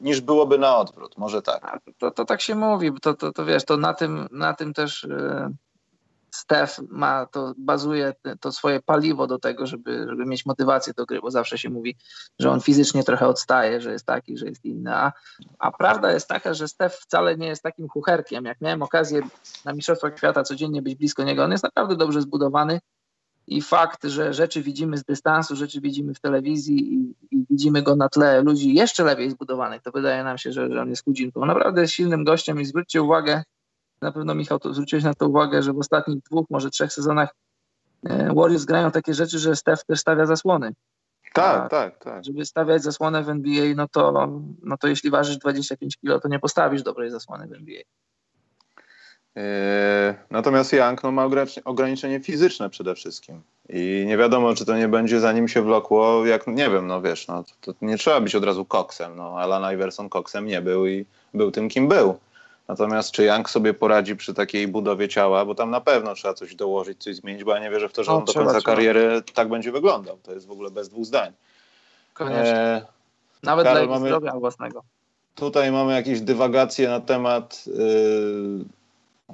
niż byłoby na odwrót. Może tak. To tak się mówi. To wiesz, to na tym też... Stef bazuje to swoje paliwo do tego, żeby mieć motywację do gry, bo zawsze się mówi, że on fizycznie trochę odstaje, że jest taki, że jest inny. A prawda jest taka, że Stef wcale nie jest takim chucherkiem. Jak miałem okazję na Mistrzostwach Świata codziennie być blisko niego, on jest naprawdę dobrze zbudowany i fakt, że rzeczy widzimy z dystansu, rzeczy widzimy w telewizji i widzimy go na tle ludzi jeszcze lepiej zbudowanych, to wydaje nam się, że on jest chudzinką. On naprawdę jest silnym gościem i zwróćcie uwagę, na pewno, Michał, to zwróciłeś na to uwagę, że w ostatnich 2, może 3 sezonach Warriors grają takie rzeczy, że Steph też stawia zasłony. Tak. Żeby stawiać zasłonę w NBA, no to jeśli ważysz 25 kg, to nie postawisz dobrej zasłony w NBA. Natomiast Young ma ograniczenie fizyczne przede wszystkim. I nie wiadomo, czy to nie będzie, zanim się wlokło, jak nie wiem, to nie trzeba być od razu koksem. Allen Iverson koksem nie był i był tym, kim był. Natomiast czy Young sobie poradzi przy takiej budowie ciała, bo tam na pewno trzeba coś dołożyć, coś zmienić, bo ja nie wierzę w to, że on do końca kariery tak będzie wyglądał. To jest w ogóle bez dwóch zdań. Koniecznie. Nawet Karol, dla jego zdrowia własnego. Tutaj mamy jakieś dywagacje na temat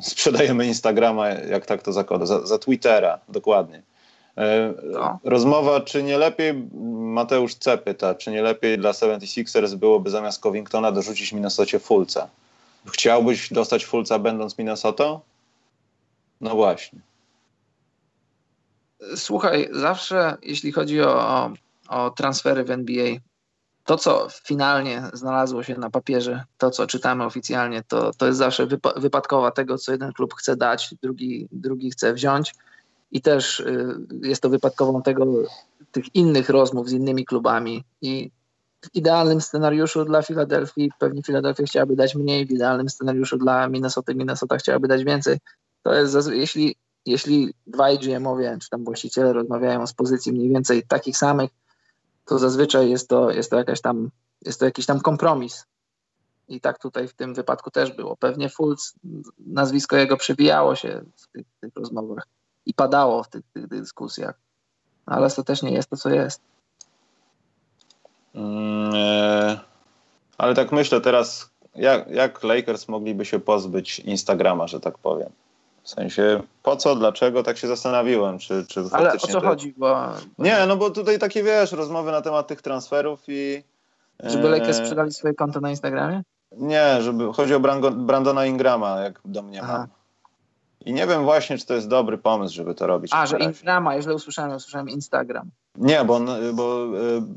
sprzedajemy Instagrama, jak tak to zakłada, za Twittera, dokładnie. Rozmowa, czy nie lepiej, Mateusz C. pyta, czy nie lepiej dla 76ers byłoby zamiast Covingtona dorzucić Minnesocie Fulca? Chciałbyś dostać Fulca będąc Minnesotą? No właśnie. Słuchaj, zawsze jeśli chodzi o transfery w NBA, to co finalnie znalazło się na papierze, to co czytamy oficjalnie, to jest zawsze wypadkowa tego, co jeden klub chce dać, drugi chce wziąć i też jest to wypadkową tych innych rozmów z innymi klubami i w idealnym scenariuszu dla Filadelfii, pewnie Filadelfia chciałaby dać mniej, w idealnym scenariuszu dla Minnesota chciałaby dać więcej. To jest, jeśli dwaj GM-owie, czy tam właściciele rozmawiają z pozycji mniej więcej takich samych, to zazwyczaj jest to jakiś tam kompromis. I tak tutaj w tym wypadku też było. Pewnie Fultz, nazwisko jego przewijało się w tych rozmowach i padało w tych dyskusjach. Ale ostatecznie jest to, co jest. Ale tak myślę teraz, jak Lakers mogliby się pozbyć Instagrama, że tak powiem. W sensie, po co, dlaczego, tak się zastanawiłem. Czy ale o co chodzi? Nie, bo tutaj takie, wiesz, rozmowy na temat tych transferów i... Żeby Lakers sprzedali swoje konto na Instagramie? Nie, chodzi o Brandona Ingrama, jak do mnie mam. I nie wiem właśnie, czy to jest dobry pomysł, żeby to robić. Że Instagrama, ja źle usłyszałem Instagram. Nie, bo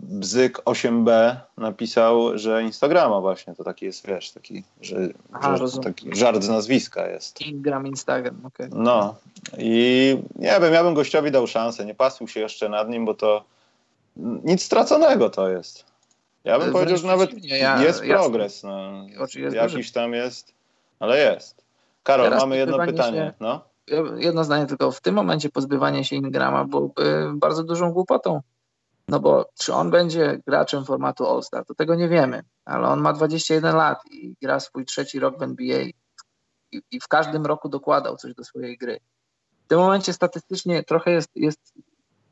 Bzyk 8B napisał, że Instagrama właśnie, to taki jest, wiesz, taki, że taki żart z nazwiska jest. Instagram, okej. Okay. No i nie wiem, ja bym gościowi dał szansę, nie pasł się jeszcze nad nim, bo to nic straconego to jest. Ja bym powiedział, że nawet jest progres, jakiś tam jest, ale jest. Karol, teraz mamy jedno pytanie. Jedno zdanie tylko. W tym momencie pozbywanie się Ingrama byłoby bardzo dużą głupotą. No bo czy on będzie graczem formatu All-Star? To tego nie wiemy. Ale on ma 21 lat i gra swój 3. rok w NBA i w każdym roku dokładał coś do swojej gry. W tym momencie statystycznie trochę jest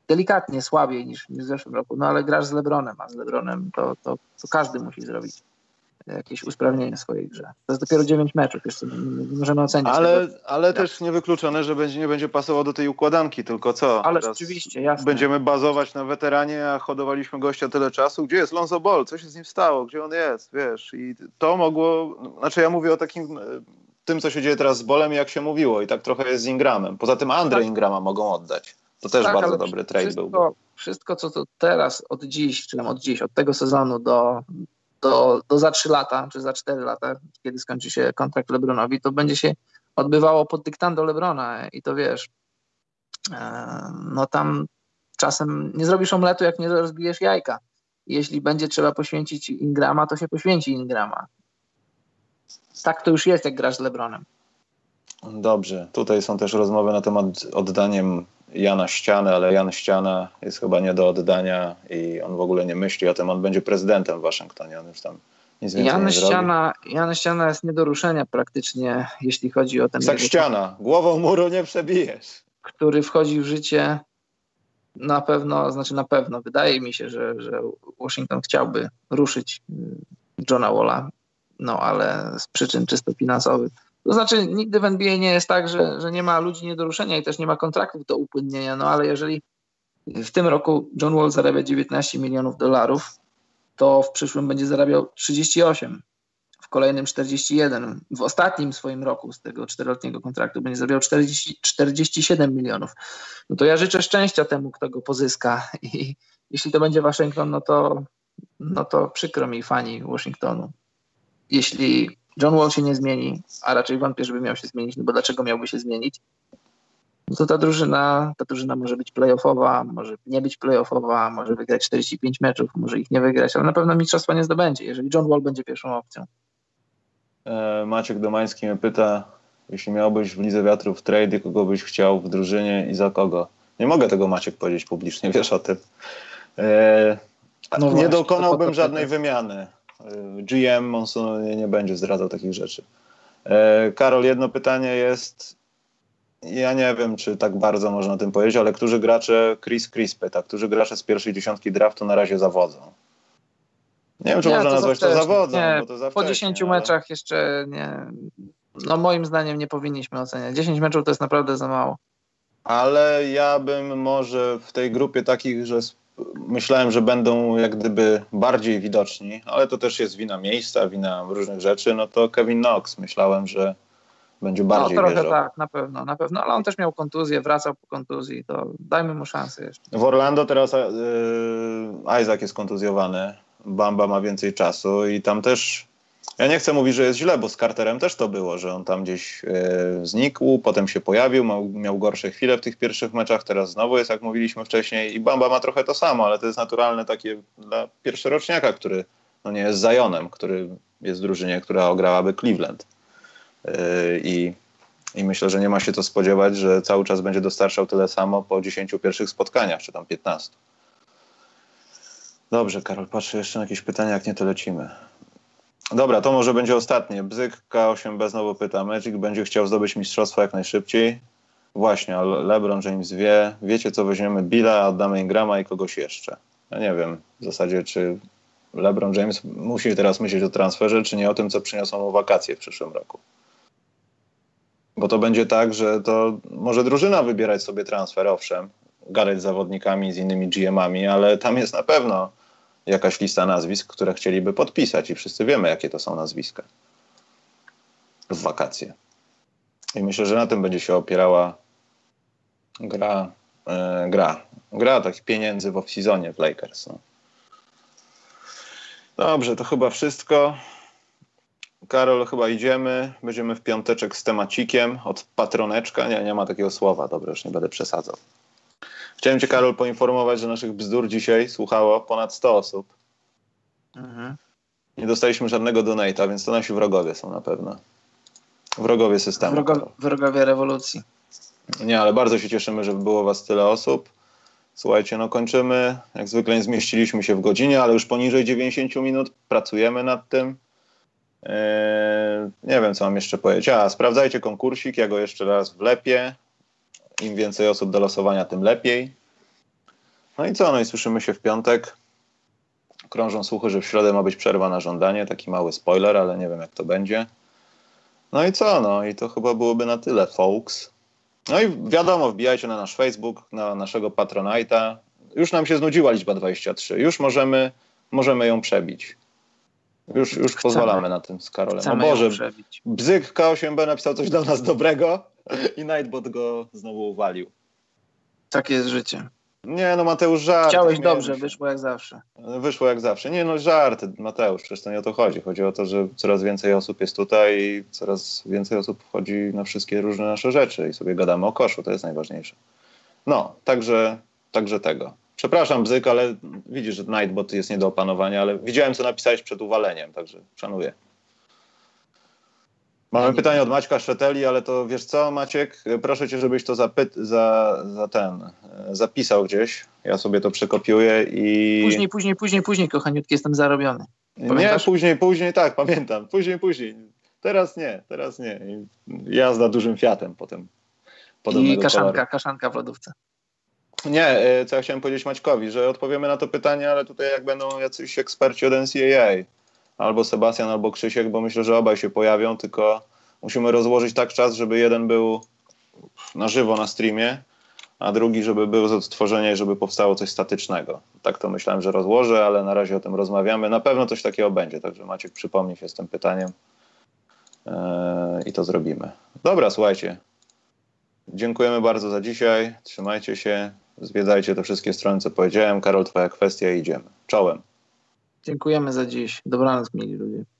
delikatnie słabiej niż w zeszłym roku. No ale grasz z LeBronem, a z LeBronem to każdy musi zrobić jakieś usprawnienie swojej grze. To jest dopiero 9 meczów, jeszcze możemy ocenić. Ale też niewykluczone, że nie będzie pasowało do tej układanki, tylko co? Ale teraz rzeczywiście, jasne. Będziemy bazować na weteranie, a hodowaliśmy gościa tyle czasu. Gdzie jest Lonzo Ball? Co się z nim stało? Gdzie on jest? Wiesz, i to mogło... Znaczy ja mówię o tym, co się dzieje teraz z Bolem i jak się mówiło i tak trochę jest z Ingramem. Poza tym Andre Ingrama mogą oddać. To też tak, bardzo dobry trade byłby. Wszystko, co to teraz od dziś, od tego sezonu do za 3 lata, czy za 4 lata, kiedy skończy się kontrakt LeBronowi, to będzie się odbywało pod dyktando LeBrona i to wiesz, tam czasem nie zrobisz omletu, jak nie rozbijesz jajka. Jeśli będzie trzeba poświęcić Ingrama, to się poświęci Ingrama. Tak to już jest, jak grasz z LeBronem. Dobrze, tutaj są też rozmowy na temat oddaniem Jana Ściany, ale Jan Ściana jest chyba nie do oddania i on w ogóle nie myśli o tym, on będzie prezydentem w Waszyngtonie, on już tam nic więcej nie zrobi. Jan Ściana jest nie do ruszenia praktycznie, jeśli chodzi o ten... Jak ściana, głową muru nie przebijesz. Który wchodzi w życie na pewno, wydaje mi się, że Washington chciałby ruszyć Johna Walla, no ale z przyczyn czysto finansowych. To znaczy nigdy w NBA nie jest tak, że nie ma ludzi nie do ruszenia i też nie ma kontraktów do upłynnienia, no ale jeżeli w tym roku John Wall zarabia $19 milionów, to w przyszłym będzie zarabiał 38, w kolejnym 41, w ostatnim swoim roku z tego 4-letniego kontraktu będzie zarabiał 47 milionów. No to ja życzę szczęścia temu, kto go pozyska, i jeśli to będzie Waszyngton, no to przykro mi, fani Waszyngtonu. Jeśli John Wall się nie zmieni, a raczej wątpię, żeby miał się zmienić, no bo dlaczego miałby się zmienić, no to ta drużyna może być playoffowa, może nie być playoffowa, może wygrać 45 meczów, może ich nie wygrać, ale na pewno mistrzostwa nie zdobędzie, jeżeli John Wall będzie pierwszą opcją. Maciek Domański mnie pyta, jeśli miałbyś w Lidze Wiatru w trade, kogo byś chciał w drużynie i za kogo? Nie mogę tego, Maciek, powiedzieć publicznie, wiesz o tym. No nie właśnie, dokonałbym to żadnej wymiany. GM Monson nie będzie zdradzał takich rzeczy. Karol, jedno pytanie jest, ja nie wiem, czy tak bardzo można o tym powiedzieć, ale którzy gracze, Chris pyta, którzy gracze z pierwszej dziesiątki draftu na razie zawodzą? Nie wiem, czy można nazwać to zawodzą, bo to za wcześnie. Po 10 meczach jeszcze nie. No moim zdaniem nie powinniśmy oceniać. 10 meczów to jest naprawdę za mało. Ale ja bym może w tej grupie takich, że myślałem, że będą jak gdyby bardziej widoczni, ale to też jest wina miejsca, wina różnych rzeczy, no to Kevin Knox, myślałem, że będzie bardziej wierzał. No trochę tak, na pewno, ale on też miał kontuzję, wracał po kontuzji, to dajmy mu szansę jeszcze. W Orlando teraz Isaac jest kontuzjowany, Bamba ma więcej czasu i tam też, ja nie chcę mówić, że jest źle, bo z Carterem też to było, że on tam gdzieś znikł, potem się pojawił, miał gorsze chwile w tych pierwszych meczach, teraz znowu jest, jak mówiliśmy wcześniej, i Bamba ma trochę to samo, ale to jest naturalne takie dla pierwszoroczniaka, który no nie jest Zionem, który jest w drużynie, która ograłaby Cleveland. I myślę, że nie ma się to spodziewać, że cały czas będzie dostarczał tyle samo po 10 pierwszych spotkaniach, czy tam 15. Dobrze, Karol, patrzę jeszcze na jakieś pytania, jak nie, to lecimy. Dobra, to może będzie ostatnie. Bzyk K8B znowu pyta, Magic będzie chciał zdobyć mistrzostwo jak najszybciej. Właśnie, ale LeBron James wie, wiecie co, weźmiemy Billa, oddamy Ingrama i kogoś jeszcze. Ja nie wiem w zasadzie, czy LeBron James musi teraz myśleć o transferze, czy nie o tym, co przyniosą mu wakacje w przyszłym roku. Bo to będzie tak, że to może drużyna wybierać sobie transfer, owszem, gadać z zawodnikami, z innymi GM-ami, ale tam jest na pewno jakaś lista nazwisk, które chcieliby podpisać i wszyscy wiemy, jakie to są nazwiska w wakacje. I myślę, że na tym będzie się opierała gra takich pieniędzy w off-seasonie w Lakers. No. Dobrze, to chyba wszystko. Karol, chyba idziemy. Będziemy w piąteczek z temacikiem od patroneczka. Nie ma takiego słowa. Dobra, już nie będę przesadzał. Chciałem Cię, Karol, poinformować, że naszych bzdur dzisiaj słuchało ponad 100 osób. Mhm. Nie dostaliśmy żadnego donate'a, więc to nasi wrogowie są na pewno. Wrogowie systemu. Wrogowie rewolucji. Nie, ale bardzo się cieszymy, że było Was tyle osób. Słuchajcie, no kończymy. Jak zwykle nie zmieściliśmy się w godzinie, ale już poniżej 90 minut. Pracujemy nad tym. Nie wiem, co mam jeszcze powiedzieć. Sprawdzajcie konkursik, ja go jeszcze raz wlepię. Im więcej osób do losowania, tym lepiej. No i co? No i słyszymy się w piątek. Krążą słuchy, że w środę ma być przerwa na żądanie. Taki mały spoiler, ale nie wiem, jak to będzie. No i co? No i to chyba byłoby na tyle, folks. No i wiadomo, wbijajcie na nasz Facebook, na naszego Patronite'a. Już nam się znudziła liczba 23. Już możemy ją przebić. Już pozwalamy na tym z Karolem. O Boże, Bzyk K8B napisał coś dla nas dobrego i Nightbot go znowu uwalił. Takie jest życie. Nie, no Mateusz, żart. Chciałeś dobrze, wyszło jak zawsze. Wyszło jak zawsze. Nie, no żart, Mateusz, przecież to nie o to chodzi. Chodzi o to, że coraz więcej osób jest tutaj i coraz więcej osób wchodzi na wszystkie różne nasze rzeczy i sobie gadamy o koszu, to jest najważniejsze. No, także tego. Przepraszam, Bzyk, ale widzisz, że Nightbot jest nie do opanowania, ale widziałem, co napisałeś przed uwaleniem, także szanuję. Mamy pytanie od Maćka Szeteli, ale to wiesz co, Maciek, proszę cię, żebyś to zapisał gdzieś. Ja sobie to przekopiuję i... Później, kochaniutki, jestem zarobiony. Pamiętasz? Nie, później, tak, pamiętam. Później. Teraz nie. Jazda dużym Fiatem potem. I kaszanka w lodówce. Nie, co ja chciałem powiedzieć Maćkowi, że odpowiemy na to pytanie, ale tutaj jak będą jacyś eksperci od NCAA, albo Sebastian, albo Krzysiek, bo myślę, że obaj się pojawią, tylko musimy rozłożyć tak czas, żeby jeden był na żywo na streamie, a drugi, żeby był z odtworzenia i żeby powstało coś statycznego. Tak to myślałem, że rozłożę, ale na razie o tym rozmawiamy. Na pewno coś takiego będzie, także Maciek przypomni się z tym pytaniem i to zrobimy. Dobra, słuchajcie. Dziękujemy bardzo za dzisiaj. Trzymajcie się. Zwiedzajcie te wszystkie strony, co powiedziałem. Karol, twoja kwestia, idziemy. Czołem. Dziękujemy za dziś. Dobranoc, mili ludzie.